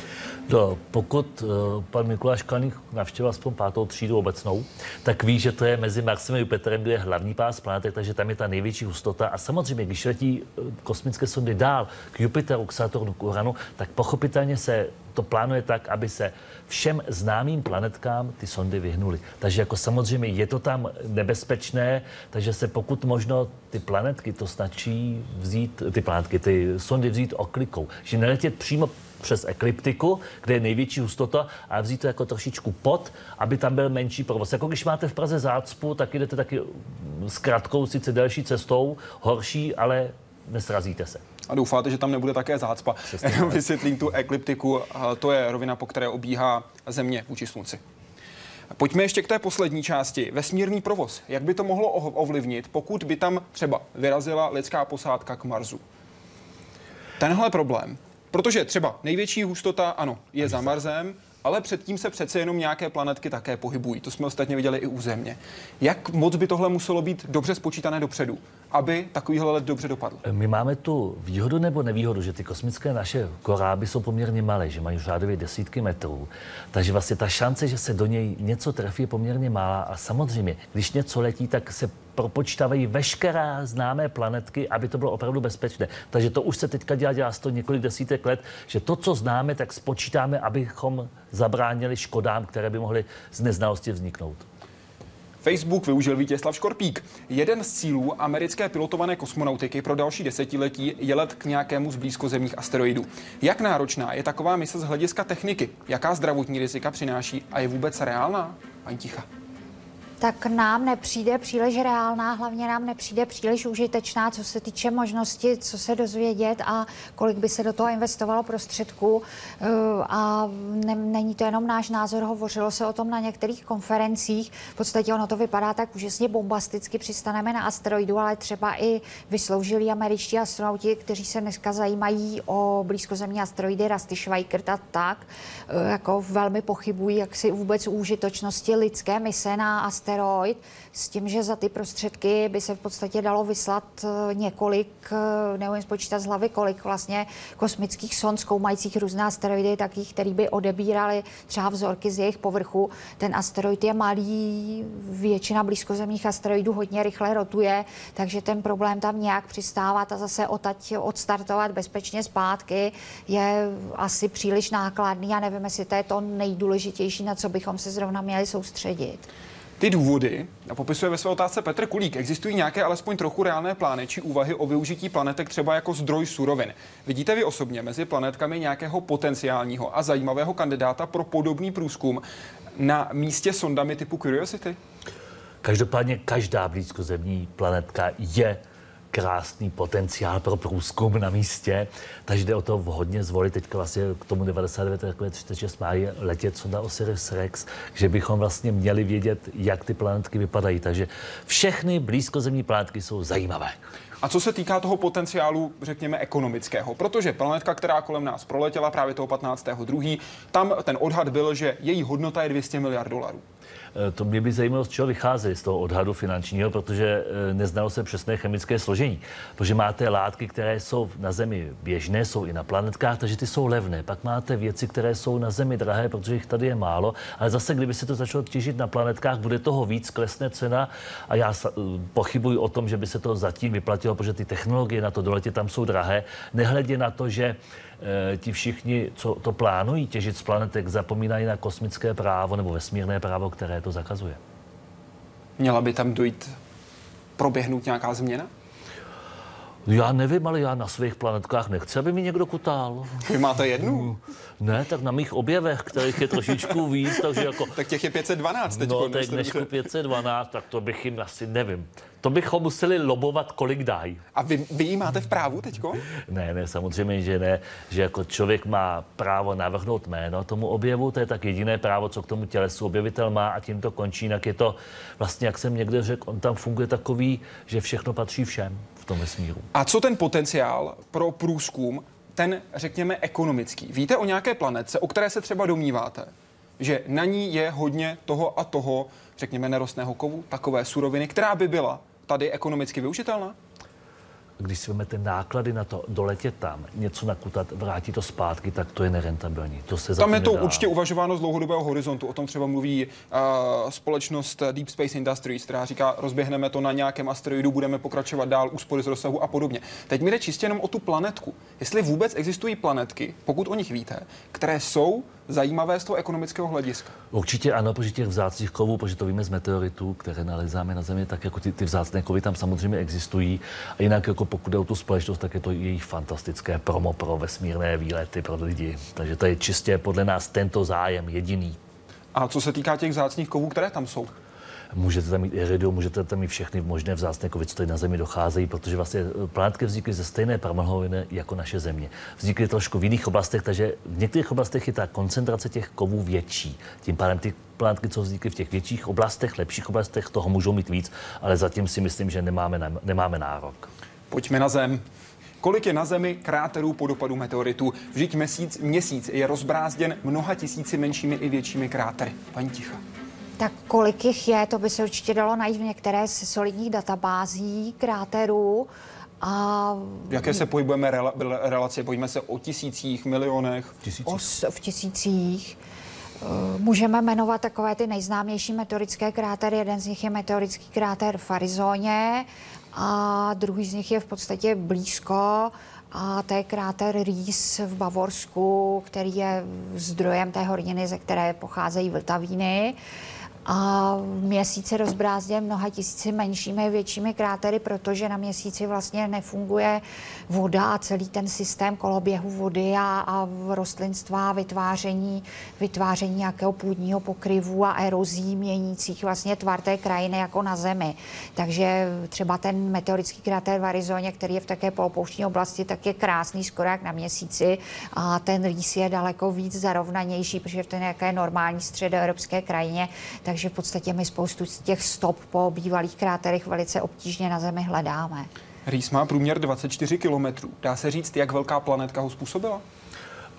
No, pokud uh, pan Mikuláš Kalný navštěvil aspoň pátou třídu obecnou, tak ví, že to je mezi Marsem a Jupiterem, kde je hlavní pás planetek, takže tam je ta největší hustota. A samozřejmě, když letí kosmické sondy dál k Jupiteru, k Saturnu, k Uranu, tak pochopitelně se to plánuje tak, aby se všem známým planetkám ty sondy vyhnuly. Takže jako samozřejmě je to tam nebezpečné, takže se pokud možno ty planetky, to stačí vzít, ty planetky, ty sondy vzít oklikou. Že neletět přímo přes ekliptiku, kde je největší hustota, a vzít to jako trošičku pod, aby tam byl menší provoz. Jako když máte v Praze zácpu, tak jdete taky s kratkou, sice delší cestou, horší, ale nesrazíte se. A doufáte, že tam nebude také zácpa. Jenom vysvětlím tu ekliptiku, to je rovina, po které obíhá Země vůči Slunci. Pojďme ještě k té poslední části. Vesmírný provoz. Jak by to mohlo ovlivnit, pokud by tam třeba vyrazila lidská posádka k Marsu? Tenhle problém, protože třeba největší hustota, ano, je za Marsem, ale předtím se přece jenom nějaké planetky také pohybují. To jsme ostatně viděli i u Země. Jak moc by tohle muselo být dobře spočítané dopředu, aby takovýhle let dobře dopadl? My máme tu výhodu nebo nevýhodu, že ty kosmické naše koráby jsou poměrně malé, že mají řádově desítky metrů. Takže vlastně ta šance, že se do něj něco trefí, je poměrně malá. A samozřejmě, když něco letí, tak se propočítávají veškerá známé planetky, aby to bylo opravdu bezpečné. Takže to už se teďka dělá, dělá to několik desítek let, že to, co známe, tak spočítáme, abychom zabránili škodám, které by mohly z neznalosti vzniknout. Facebook využil Vítězslav Škorpík. Jeden z cílů americké pilotované kosmonautiky pro další desetiletí je let k nějakému z blízkozemních asteroidů. Jak náročná je taková mise z hlediska techniky? Jaká zdravotní rizika přináší a je vůbec reálná? Paní Tichá. Tak nám nepřijde příliš reálná, hlavně nám nepřijde příliš užitečná, co se týče možnosti, co se dozvědět a kolik by se do toho investovalo prostředků. A ne, není to jenom náš názor, hovořilo se o tom na některých konferencích. V podstatě ono to vypadá tak úžasně bombasticky, přistaneme na asteroidu, ale třeba i vysloužili američtí astronauti, kteří se dneska zajímají o blízkozemní asteroidy, Rusty Schweikert a tak, jako velmi pochybují, jak si vůbec užitočnosti lidské mise na asteroidu. Asteroid, s tím, že za ty prostředky by se v podstatě dalo vyslat několik, neumím spočítat z hlavy, kolik vlastně kosmických sond zkoumajících různé asteroidy, takých, který by odebírali třeba vzorky z jejich povrchu. Ten asteroid je malý, většina blízkozemních asteroidů hodně rychle rotuje, takže ten problém tam nějak přistávat a zase odtať odstartovat bezpečně zpátky je asi příliš nákladný a nevím, jestli to je to nejdůležitější, na co bychom se zrovna měli soustředit. Ty důvody popisuje ve své otázce Petr Kulík. Existují nějaké alespoň trochu reálné plány či úvahy o využití planetek třeba jako zdroj surovin? Vidíte vy osobně mezi planetkami nějakého potenciálního a zajímavého kandidáta pro podobný průzkum na místě sondami typu Curiosity? Každopádně každá blízkozemní planetka je krásný potenciál pro průzkum na místě, takže jde o to vhodně zvolit. Teďka vlastně k tomu devadesát devět, čtyřicet šest má letět sonda Osiris Rex, že bychom vlastně měli vědět, jak ty planetky vypadají. Takže všechny blízkozemní planetky jsou zajímavé. A co se týká toho potenciálu, řekněme, ekonomického, protože planetka, která kolem nás proletěla právě toho patnáctého druhého tam ten odhad byl, že její hodnota je dvě stě miliard dolarů. To mě by zajímalo, z čeho vycházeli z toho odhadu finančního, protože neznalo se přesné chemické složení. Protože máte látky, které jsou na Zemi běžné, jsou i na planetkách, takže ty jsou levné. Pak máte věci, které jsou na Zemi drahé, protože jich tady je málo. Ale zase, kdyby se to začalo těžit na planetkách, bude toho víc, klesne cena. A já pochybuji o tom, že by se to zatím vyplatilo, protože ty technologie na to doletě tam jsou drahé. Nehledě na to, že ti všichni, co to plánují těžit z planetek, zapomínají na kosmické právo nebo vesmírné právo, které to zakazuje. Měla by tam dojít, proběhnout nějaká změna? Já nevím, ale já na svých planetkách nechci, aby mi někdo kutal. Vy máte jednu? Ne, tak na mých objevech, kterých je trošičku víc, takže jako... Tak těch je pět set dvanáct teď. No, teď nežku pět set dvanáct, tak to bych jim asi, nevím. To bychom museli lobovat, kolik dají. A vy, vy jí máte v právu teďko? Ne, ne, samozřejmě, že ne. Že jako člověk má právo navrhnout jméno tomu objevu, to je tak jediné právo, co k tomu tělesu objevitel má, a tím to končí. Jinak je to vlastně, jak jsem někde řekl, on tam funguje takový, že všechno patří všem v tom vesmíru. A co ten potenciál pro průzkum, ten, řekněme, ekonomický? Víte o nějaké planetce, o které se třeba domníváte, že na ní je hodně toho a toho, řekněme, nerostného kovu, takové suroviny, která by byla tady ekonomicky využitelná? Když si vezmete náklady na to, doletět tam, něco nakutat, vrátit to zpátky, tak to je nerentabilní. To se tam je to nedá. Určitě uvažováno z dlouhodobého horizontu. O tom třeba mluví uh, společnost Deep Space Industries, která říká, rozběhneme to na nějakém asteroidu, budeme pokračovat dál, úspory z rozsahu a podobně. Teď mi jde čistě jenom o tu planetku. Jestli vůbec existují planetky, pokud o nich víte, které jsou zajímavé z toho ekonomického hlediska. Určitě ano, protože těch vzácných kovů, protože to víme z meteoritů, které nalezáme na Zemi, tak jako ty, ty vzácné kovy tam samozřejmě existují. A jinak jako pokud jde o tu společnost, tak je to jejich fantastické promo pro vesmírné výlety pro lidi. Takže to je čistě podle nás tento zájem jediný. A co se týká těch vzácných kovů, které tam jsou? Můžete tam mít iridium, můžete tam mít všechny možné vzácné kovy, co tady na Zemi docházejí, protože vlastně planetky vznikly ze stejné pramlhoviny jako naše Země. Vznikly trošku v jiných oblastech, takže v některých oblastech je ta koncentrace těch kovů větší. Tím pádem ty planetky, co vznikly v těch větších oblastech, lepších oblastech, toho můžou mít víc, ale zatím si myslím, že nemáme, nemáme nárok. Pojďme na Zem. Kolik je na Zemi kráterů po dopadu meteoritů? Vždyť měsíc, měsíc je rozbrázděn mnoha tisíci menšími i většími krátery. Paní Ticha. Tak kolik jich je, to by se určitě dalo najít v některé z solidních databází kráterů. A... Jaké se pohybujeme rela, relace? Pojďme se o tisících, milionech? Tisících. Os, v tisících. Můžeme jmenovat takové ty nejznámější meteorické krátery. Jeden z nich je meteorický kráter v Arizoně a druhý z nich je v podstatě blízko. A to je kráter Rees v Bavorsku, který je zdrojem té horniny, ze které pocházejí vltavíny. A měsíc je rozbrázděn mnoha tisíci menšími a většími krátery, protože na měsíci vlastně nefunguje voda a celý ten systém koloběhu vody a, a rostlinstva, vytváření, vytváření nějakého půdního pokryvu a erozí měnících vlastně tvar té krajiny jako na Zemi. Takže třeba ten meteorický kráter v Arizoně, který je v také polopouštní oblasti, tak je krásný skoro jak na měsíci a ten Rees je daleko víc zarovnanější, protože v té nějaké normální středoevropské krajině, takže že v podstatě my spoustu těch stop po bývalých kráterech velice obtížně na Zemi hledáme. Rees má průměr dvacet čtyři kilometrů. Dá se říct, jak velká planetka ho způsobila?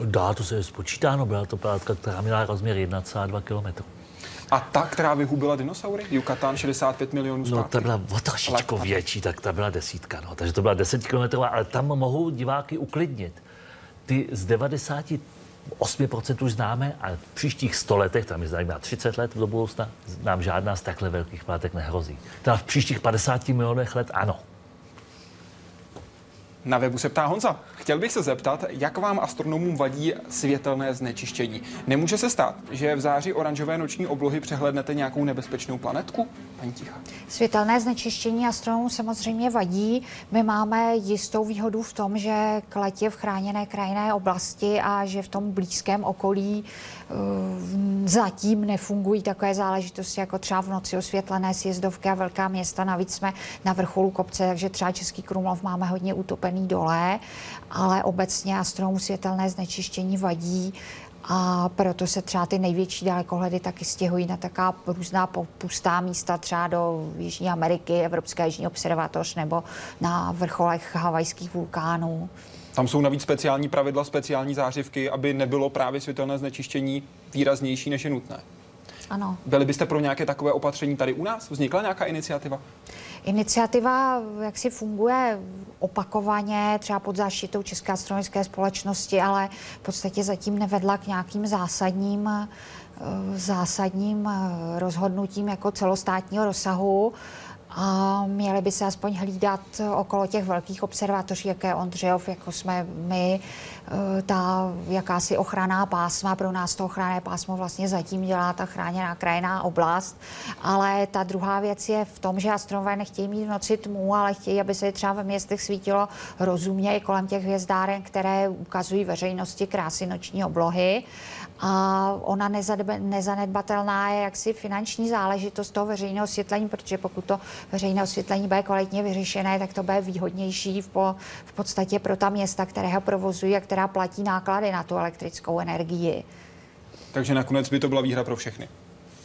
Dá, to se je spočítáno. Byla to planetka, která měla rozměr jedna celá dva kilometru. A ta, která vyhubila dinosaury? Yucatán šedesát pět milionů zpátky. No, ta byla o trošičku větší, tak ta byla desítka. No. Takže to byla deset kilometrová, ale tam mohou diváky uklidnit. Ty z devadesát osm procent už známe a v příštích sto letech, tam je zajímá třicet let do budoucna, nám žádná z takhle velkých planetek nehrozí. Teda v příštích padesáti milionech let ano. Na webu se ptá Honza. Chtěl bych se zeptat, jak vám astronomům vadí světelné znečištění. Nemůže se stát, že v září oranžové noční oblohy přehlédnete nějakou nebezpečnou planetku? Paní Tichá. Světelné znečištění stromů samozřejmě vadí. My máme jistou výhodu v tom, že klet je v chráněné krajinné oblasti a že v tom blízkém okolí uh, zatím nefungují takové záležitosti jako třeba v noci osvětlené sjezdovky a velká města. Navíc jsme na vrcholu kopce, takže třeba Český Krumlov máme hodně utopený dole, ale obecně stromů světelné znečištění vadí. A proto se třeba ty největší dalekohledy taky stěhují na taká různá pustá místa, třeba do Jižní Ameriky, Evropské jižní observatoř nebo na vrcholech havajských vulkánů. Tam jsou navíc speciální pravidla, speciální zářivky, aby nebylo právě světelné znečištění výraznější, než je nutné. Ano. Byli byste pro nějaké takové opatření tady u nás? Vznikla nějaká iniciativa? Iniciativa, jak si funguje opakovaně, třeba pod záštitou České astronomické společnosti, ale v podstatě zatím nevedla k nějakým zásadním, zásadním rozhodnutím jako celostátního rozsahu. A měli by se aspoň hlídat okolo těch velkých observatoří, jaké je Ondřejov, jako jsme my, ta jakási ochranná pásma, pro nás to ochranné pásmo vlastně zatím dělá ta chráněná krajinná oblast, ale ta druhá věc je v tom, že astronomové nechtějí mít v noci tmu, ale chtějí, aby se třeba ve městech svítilo rozumně i kolem těch hvězdáren, které ukazují veřejnosti krásy noční oblohy. A ona nezanedbatelná je jaksi finanční záležitost toho veřejného osvětlení, protože pokud to veřejné osvětlení bude kvalitně vyřešené, tak to bude výhodnější v, po, v podstatě pro ta města, které ho provozují a která platí náklady na tu elektrickou energii. Takže nakonec by to byla výhra pro všechny.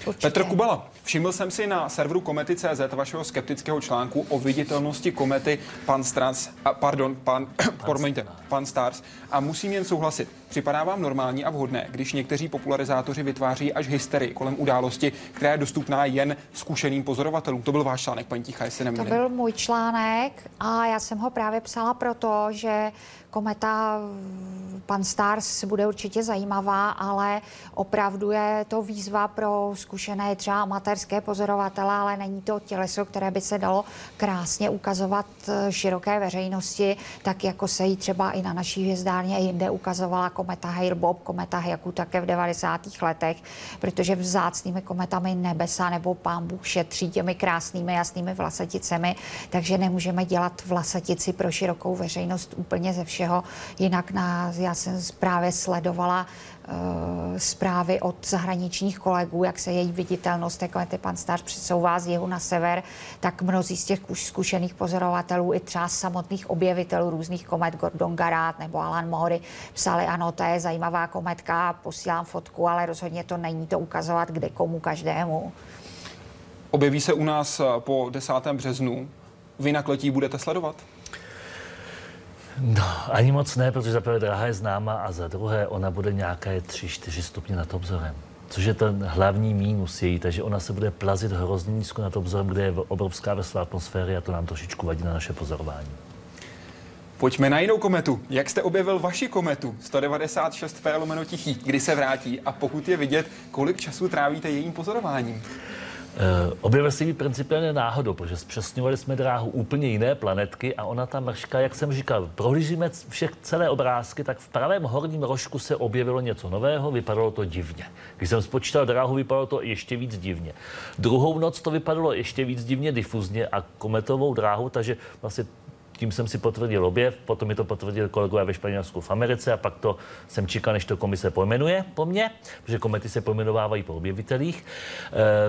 Určitě. Petr Kubala, všiml jsem si na serveru komety tečka cé zet vašeho skeptického článku o viditelnosti komety Pan Stars, a, pardon, pan, promiňte, Pan Stars, a musím jen souhlasit. Připadá vám normální a vhodné, když někteří popularizátoři vytváří až hysterii kolem události, která je dostupná jen zkušeným pozorovatelům. To byl váš článek, paní Tichá, jestli nemýlím. To byl můj článek a já jsem ho právě psala proto, že kometa Pan Stars bude určitě zajímavá, ale opravdu je to výzva pro zkušené třeba amatérské pozorovatele, ale není to těleso, které by se dalo krásně ukazovat široké veřejnosti, tak jako se jí třeba i na naší hvězdárně jinde ukazovala kometa Hale-Bopp, kometa Hyaku také v devadesátých letech, protože vzácnými kometami nebesa nebo Pán Bůh šetří těmi krásnými jasnými vlasaticemi, takže nemůžeme dělat vlasatici pro širokou veřejnost úplně ze všeho. Jinak na, já jsem právě sledovala uh, zprávy od zahraničních kolegů, jak se její viditelnost té komety Pan Stars přesouvá z jihu na sever, tak mnozí z těch zkušených pozorovatelů i třeba samotných objevitelů různých komet, Gordon Garát nebo Alan Maury, psali, ano, to je zajímavá kometka, posílám fotku, ale rozhodně to není to ukazovat kde komu každému. Objeví se u nás po desátém březnu. Vy na Kletí budete sledovat? No, ani moc ne, protože za prvé dráha je známa a za druhé ona bude nějaké tři čtyři stupně nad obzorem. Což je ten hlavní mínus její, takže ona se bude plazit hrozně nízko nad obzorem, kde je obrovská vrstva atmosféry a to nám trošičku vadí na naše pozorování. Pojďme na jinou kometu. Jak jste objevil vaši kometu sto devadesát šest P lomeno Tichý? Kdy se vrátí a pokud je vidět, kolik času trávíte jejím pozorováním? Uh, objevil se jí principiálně náhodou, protože zpřesňovali jsme dráhu úplně jiné planetky a ona ta mrška, jak jsem říkal, prohlížíme všech celé obrázky, tak v pravém horním rožku se objevilo něco nového, vypadalo to divně. Když jsem spočítal dráhu, vypadalo to ještě víc divně. Druhou noc to vypadalo ještě víc divně, difuzně a kometovou dráhu, takže vlastně tím jsem si potvrdil objev, potom mi to potvrdil kolegové ve Španělsku, v Americe a pak to jsem čekal, než to komise pojmenuje po mně, protože komety se pojmenovávají po objevitelích.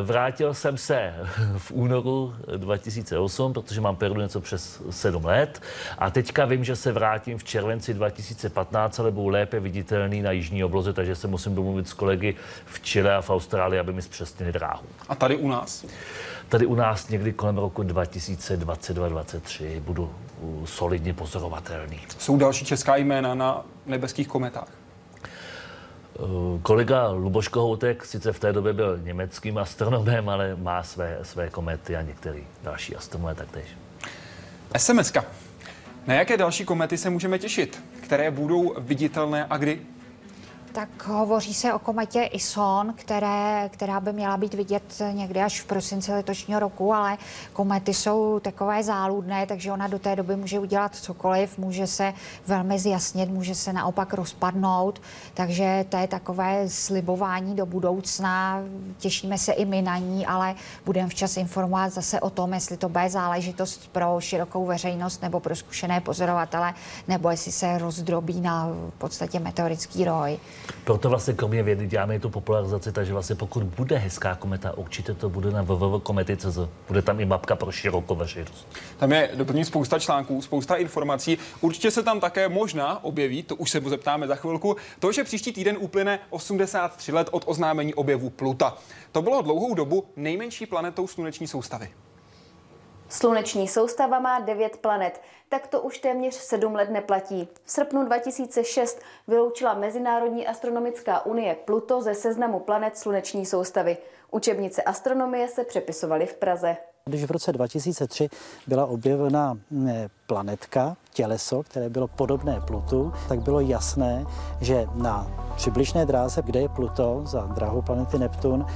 Vrátil jsem se v únoru dva tisíce osm, protože mám perlu něco přes sedm let a teďka vím, že se vrátím v červenci dva tisíce patnáct, ale budu lépe viditelný na jižní obloze, takže se musím domluvit s kolegy v Chile a v Austrálii, aby mi zpřesnili dráhu. A tady u nás? Tady u nás někdy kolem roku dva tisíce dvacet dva dvacet tři budu solidně pozorovatelný. Jsou další česká jména na nebeských kometách? Kolega Luboš Kohoutek sice v té době byl německým astronomem, ale má své, své komety a některé další astronomové taktéž. es em eska. Na jaké další komety se můžeme těšit? Které budou viditelné a kdy? Tak hovoří se o kometě Ison, které, která by měla být vidět někdy až v prosinci letošního roku, ale komety jsou takové záludné, takže ona do té doby může udělat cokoliv, může se velmi zjasnit, může se naopak rozpadnout, takže to je takové slibování do budoucna, těšíme se i my na ní, ale budeme včas informovat zase o tom, jestli to bude záležitost pro širokou veřejnost nebo pro zkušené pozorovatele, nebo jestli se rozdrobí na v podstatě meteorický roj. Proto vlastně kromě vědy děláme tu popularizaci, takže vlastně pokud bude hezká kometa, určitě to bude na w w w tečka komety tečka c z. Bude tam i mapka pro širokou veřejnost. Tam je doplní spousta článků, spousta informací. Určitě se tam také možná objeví, to už se zeptáme za chvilku, to, že příští týden uplyne osmdesát tři let od oznámení objevu Pluta. To bylo dlouhou dobu nejmenší planetou sluneční soustavy. Sluneční soustava má devět planet. Tak to už téměř sedm let neplatí. V srpnu dva tisíce šest vyloučila Mezinárodní astronomická unie Pluto ze seznamu planet sluneční soustavy. Učebnice astronomie se přepisovaly v Praze. Když v roce dva tisíce tři byla objevena planetka, těleso, které bylo podobné Plutu, tak bylo jasné, že na přibližné dráze, kde je Pluto, za dráhou planety Neptun,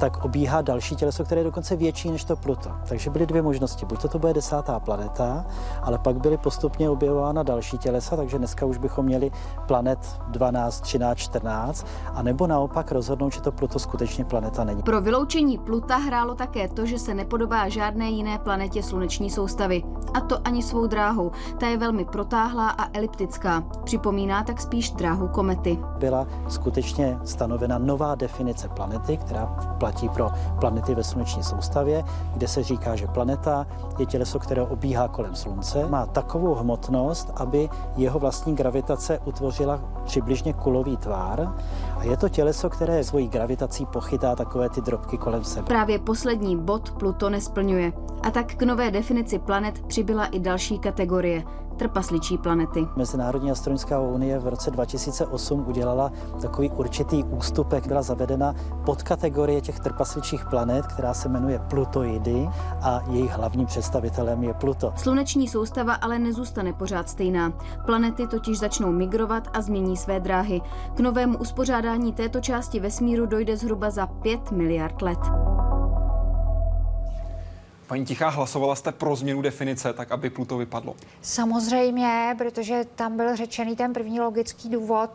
tak obíhá další těleso, které je dokonce větší než to Pluto. Takže byly dvě možnosti. Buď to, to bude desátá planeta, ale pak byly postupně objevována další tělesa, takže dneska už bychom měli planet dvanáct, třináct, čtrnáct, a nebo naopak rozhodnout, že to Pluto skutečně planeta není. Pro vyloučení Pluta hrálo také to, že se nepodobá žádné jiné planetě sluneční soustavy, a to ani svou dráhou. Ta je velmi protáhlá a eliptická. Připomíná tak spíš dráhu komety. Byla skutečně stanovena nová definice planety, která platí pro planety ve sluneční soustavě, kde se říká, že planeta je těleso, které obíhá kolem Slunce, má takovou hmotnost, aby jeho vlastní gravitace utvořila přibližně kulový tvar, a je to těleso, které svojí gravitací pochytá takové ty drobky kolem sebe. Právě poslední bod Pluto nesplňuje. A tak k nové definici planet přibyla i další kategorie – trpasličí planety. Mezinárodní astronomická unie v roce dva tisíce osm udělala takový určitý ústupek. Byla zavedena podkategorie těch trpasličích planet, která se jmenuje plutoidy, a jejich hlavním představitelem je Pluto. Sluneční soustava ale nezůstane pořád stejná. Planety totiž začnou migrovat a změní své dráhy. K novému uspořádání této části vesmíru dojde zhruba za pět miliard let. Paní Tichá, hlasovala jste pro změnu definice, tak aby Pluto vypadlo? Samozřejmě, protože tam byl řečený ten první logický důvod,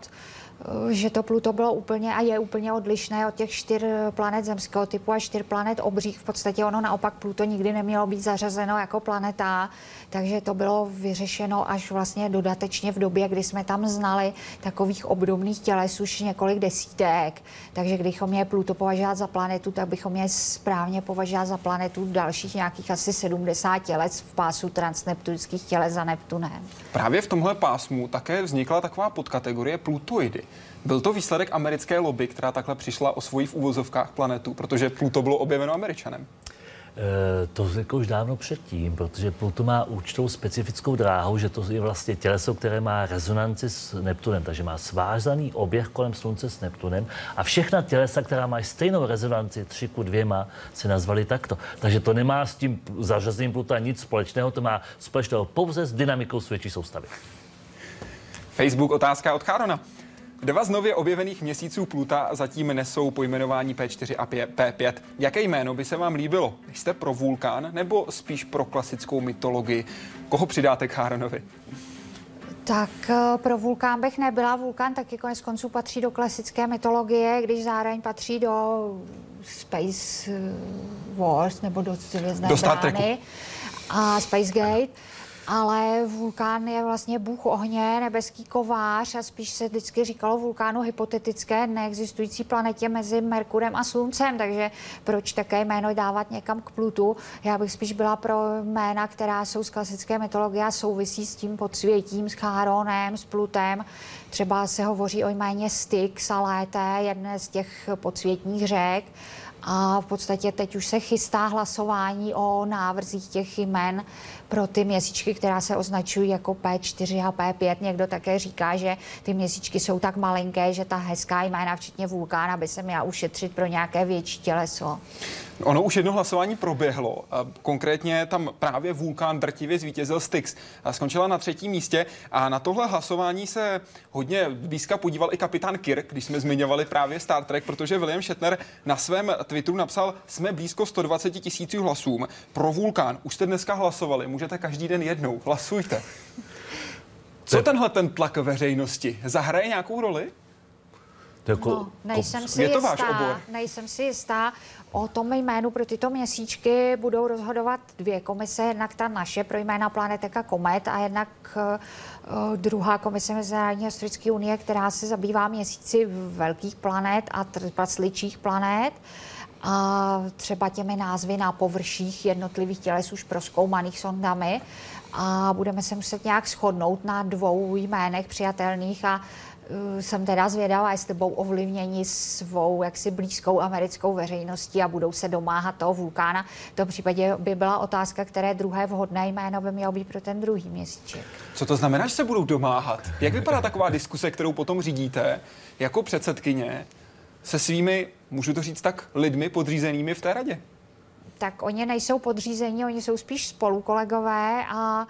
že to Pluto bylo úplně a je úplně odlišné od těch čtyř planet zemského typu a čtyř planet obřích. V podstatě ono naopak Pluto nikdy nemělo být zařazeno jako planeta, takže to bylo vyřešeno až vlastně dodatečně v době, kdy jsme tam znali takových obdobných těles už několik desítek. Takže kdybychom je Pluto považovat za planetu, tak bychom je správně považovat za planetu dalších nějakých asi sedmdesáti těles v pásu transneptunických těles za Neptunem. Právě v tomhle pásmu také vznikla taková podkategorie plutoidy. Byl to výsledek americké lobby, která takhle přišla o svoji v uvozovkách planetu, protože Pluto bylo objeveno Američanem? E, to řekl už dávno předtím, protože Pluto má určitou specifickou dráhu, že to je vlastně těleso, které má rezonanci s Neptunem, takže má svázaný oběh kolem Slunce s Neptunem, a všechna tělesa, která mají stejnou rezonanci tři ku dvěma, se nazvali takto. Takže to nemá s tím zařazením Pluta nic společného, to má společného pouze s dynamikou sluneční soustavy. Facebook otázka od Charona. Dva z nově objevených měsíců Pluta zatím nesou pojmenování P čtyři a P pět. Jaké jméno by se vám líbilo? Jste pro vulkán, nebo spíš pro klasickou mytologii? Koho přidáte k Cháronovi? Tak pro vulkán bych nebyla. Vulkán taky konec konců patří do klasické mytologie, když zároveň patří do Space Wars nebo do Hvězdné brány a Spacegate. Ale vulkán je vlastně bůh ohně, nebeský kovář, a spíš se vždycky říkalo vulkánu hypotetické neexistující planetě mezi Merkurem a Sluncem, takže proč také jméno dávat někam k Plutu? Já bych spíš byla pro jména, která jsou z klasické mytologie a souvisí s tím podsvětím, s Cháronem, s Plutem. Třeba se hovoří o jméně Styx a Lété, jedné z těch podsvětních řek. A v podstatě teď už se chystá hlasování o návrzích těch jmen pro ty měsíčky, která se označují jako P čtyři a P pět. Někdo také říká, že ty měsíčky jsou tak malinké, že ta hezká jména, včetně Vulkána, by se měla ušetřit pro nějaké větší těleso. Ono už jedno hlasování proběhlo. Konkrétně tam právě Vulkán drtivě zvítězil Styx. Skončila na třetím místě a na tohle hlasování se hodně blízka podíval i kapitán Kirk, když jsme zmiňovali právě Star Trek, protože William Shatner na svém Twitteru napsal, jsme blízko sto dvacet tisíc hlasům pro Vulkán. Už jste dneska hlasovali, můžete každý den jednou, hlasujte. Co tenhle ten tlak veřejnosti? Zahraje nějakou roli? Jako, no, nejsem, si jistá, nejsem si jistá. O tom jménu pro tyto měsíčky budou rozhodovat dvě komise. Jednak ta naše pro jména planetek a komet a jednak uh, druhá komise Mezinárodní astronomické unie, která se zabývá měsíci velkých planet a pracličích planet. A třeba těmi názvy na površích jednotlivých těles už prozkoumaných sondami. A budeme se muset nějak shodnout na dvou jménech přijatelných a jsem teda zvědavá, jestli budou ovlivněni svou jaksi blízkou americkou veřejností a budou se domáhat toho Vulkána. V tom případě by byla otázka, které druhé vhodné jméno by mělo být pro ten druhý měsíček. Co to znamená, že se budou domáhat? Jak vypadá taková diskuse, kterou potom řídíte jako předsedkyně se svými, můžu to říct tak, lidmi podřízenými v té radě? Tak oni nejsou podřízení, oni jsou spíš spolukolegové a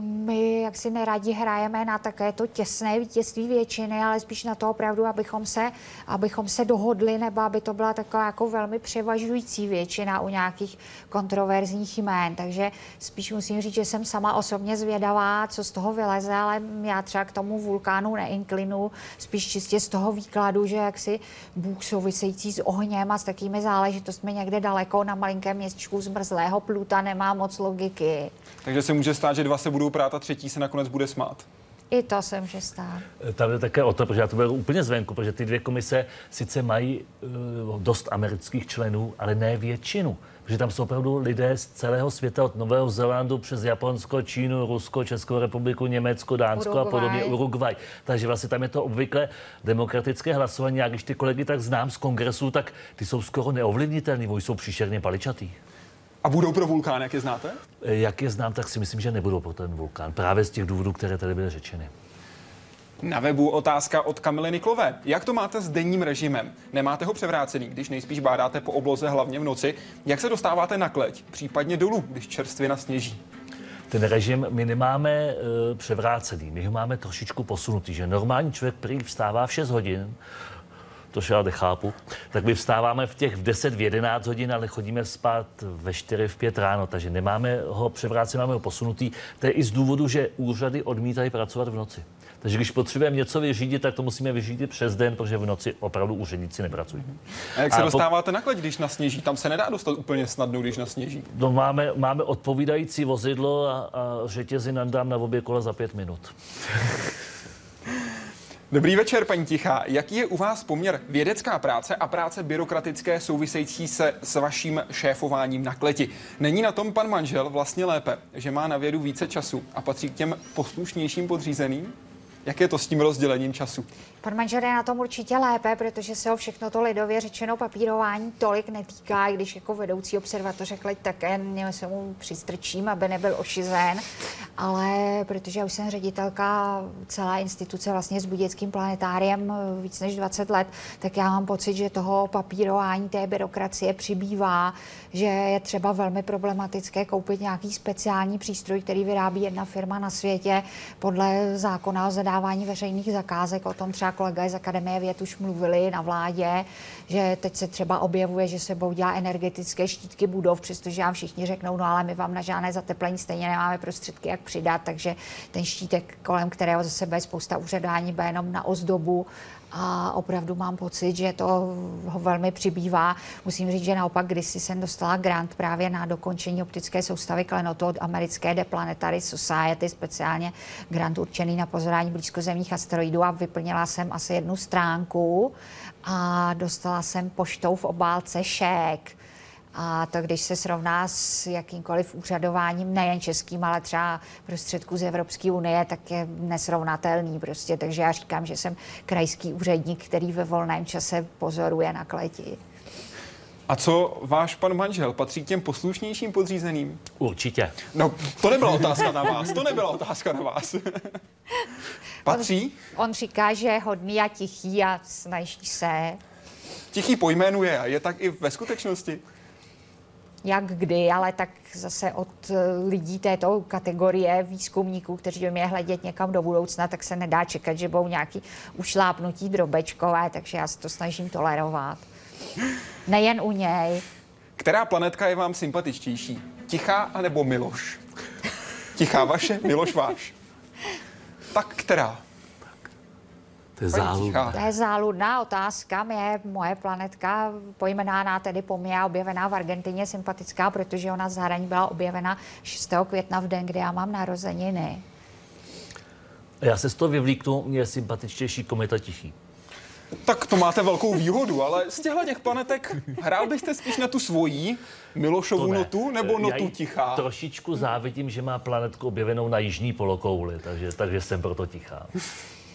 my jaksi neradi hrajeme na také to těsné vítězství většiny, ale spíš na to opravdu, abychom se, abychom se dohodli, nebo aby to byla taková jako velmi převažující většina u nějakých kontroverzních jmén. Takže spíš musím říct, že jsem sama osobně zvědavá, co z toho vyleze, ale já třeba k tomu Vulkánu neinklinu, spíš čistě z toho výkladu, že jaksi Bůh související s ohněm a s takými záležitostmi někde daleko na malinkém měsíčku zmrzlého Pluta nemá moc logiky. Takže se může stát, že dva se budou prát a třetí se nakonec bude smát. I to se může stát. Tam je také o to, protože já to beru úplně zvenku, protože ty dvě komise sice mají uh, dost amerických členů, ale ne většinu. Protože tam jsou opravdu lidé z celého světa, od Nového Zélandu přes Japonsko, Čínu, Rusko, Českou republiku, Německo, Dánsko Uruguay. A podobně, Uruguay. Takže vlastně tam je to obvykle demokratické hlasování. Já když ty kolegy tak znám z kongresu, tak ty jsou skoro neovlivnitelní, oni jsou příšerně paličatý. A budou pro Vulkán, jak je znáte? Jak je znám, tak si myslím, že nebudou pro ten Vulkán. Právě z těch důvodů, které tady byly řečeny. Na webu otázka od Kamily Niklové. Jak to máte s denním režimem? Nemáte ho převrácený, když nejspíš bádáte po obloze, hlavně v noci? Jak se dostáváte na kleť, případně dolů, když čerstvina sněží? Ten režim my nemáme uh, převrácený, my ho máme trošičku posunutý, že normální člověk prý vstává v šest hodin, to já nechápu, tak my vstáváme v těch v deset, v jedenáct hodin, ale chodíme spát ve čtyři, v pět ráno, takže nemáme ho převrácený, máme ho posunutý. To je i z důvodu, že úřady odmítají pracovat v noci. Takže když potřebujeme něco vyřídit, tak to musíme vyřídit přes den, protože v noci opravdu úředníci nepracují. A jak se a dostáváte po... na kleť, když nasněží? Tam se nedá dostat úplně snadno, když nasněží. No, máme, máme odpovídající vozidlo a, a řetězy nadám na obě kola za pět minut. Dobrý večer, paní Tichá. Jaký je u vás poměr vědecká práce a práce byrokratické související se s vaším šéfováním na kleti? Není na tom pan manžel vlastně lépe, že má na vědu více času a patří k těm poslušnějším podřízeným? Jak je to s tím rozdělením času? Pan manžel je na tom určitě lépe, protože se ho všechno to lidově řečeno papírování tolik netýká, i když jako vedoucí observatoře kleť také, mě se mu přistrčím, aby nebyl ošizen, ale protože já už jsem ředitelka celé instituce vlastně s Budějickým planetáriem víc než dvacet let, tak já mám pocit, že toho papírování té byrokracie přibývá, že je třeba velmi problematické koupit nějaký speciální přístroj, který vyrábí jedna firma na světě podle zákona o zadávání veřejných zakázek, o tom třeba kolega z Akademie věd už mluvili na vládě, že teď se třeba objevuje, že se budou dělat energetické štítky budov, přestože vám všichni řeknou, no ale my vám na žádné zateplení stejně nemáme prostředky, jak přidat, takže ten štítek, kolem kterého za sebe je spousta úřadání, bude jenom na ozdobu. A opravdu mám pocit, že to ho velmi přibývá. Musím říct, že naopak kdysi jsem dostala grant právě na dokončení optické soustavy klenotu od americké The Planetary Society, speciálně grant určený na pozorování blízkozemních asteroidů a vyplnila jsem asi jednu stránku a dostala jsem poštou v obálce šek. A to, když se srovná s jakýmkoliv úřadováním, nejen českým, ale třeba prostředků z Evropské unie, tak je nesrovnatelný prostě. Takže já říkám, že jsem krajský úředník, který ve volném čase pozoruje na kleti. A co váš pan manžel? Patří k těm poslušnějším podřízeným? Určitě. No, to nebyla otázka na vás, to nebyla otázka na vás. Patří? On, on říká, že je hodný a tichý a snaží se. Tichý pojmenuje a je tak i ve skutečnosti? Jak kdy, ale tak zase od lidí této kategorie výzkumníků, kteří by měli hledět někam do budoucna, tak se nedá čekat, že budou nějaké ušlápnutí drobečkové, takže já se to snažím tolerovat. Nejen u něj. Která planetka je vám sympatičtější? Tichá anebo Miloš? Tichá vaše, Miloš váš. Tak která? To je záludná. To je záludná otázka. Mě, moje planetka, pojmenána tedy po mně a objevená v Argentině, sympatická, protože ona z zahraničí byla objevena šestého května v den, kdy já mám narozeniny. Já se z toho vyvlíknu, mě je sympatičtější kometa Tichý. Tak to máte velkou výhodu, ale z těchto těch planetek hrál byste spíš na tu svoji Milošovu ne. notu nebo notu Tichá? Trošičku závidím, že má planetku objevenou na jižní polokouli, takže, takže jsem proto Tichá.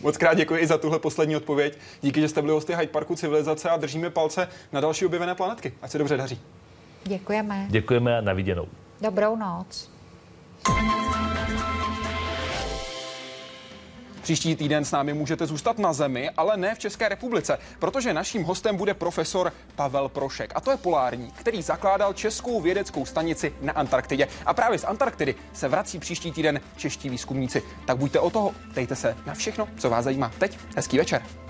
Moc krát děkuji i za tuhle poslední odpověď. Díky, že jste byli hosty Hyde Parku Civilizace a držíme palce na další objevené planetky. Ať se dobře daří. Děkujeme. Děkujeme a na viděnou. Dobrou noc. Příští týden s námi můžete zůstat na Zemi, ale ne v České republice, protože naším hostem bude profesor Pavel Prošek. A to je polárník, který zakládal českou vědeckou stanici na Antarktidě. A právě z Antarktidy se vrací příští týden čeští výzkumníci. Tak buďte o toho, ptejte se na všechno, co vás zajímá. Teď hezký večer.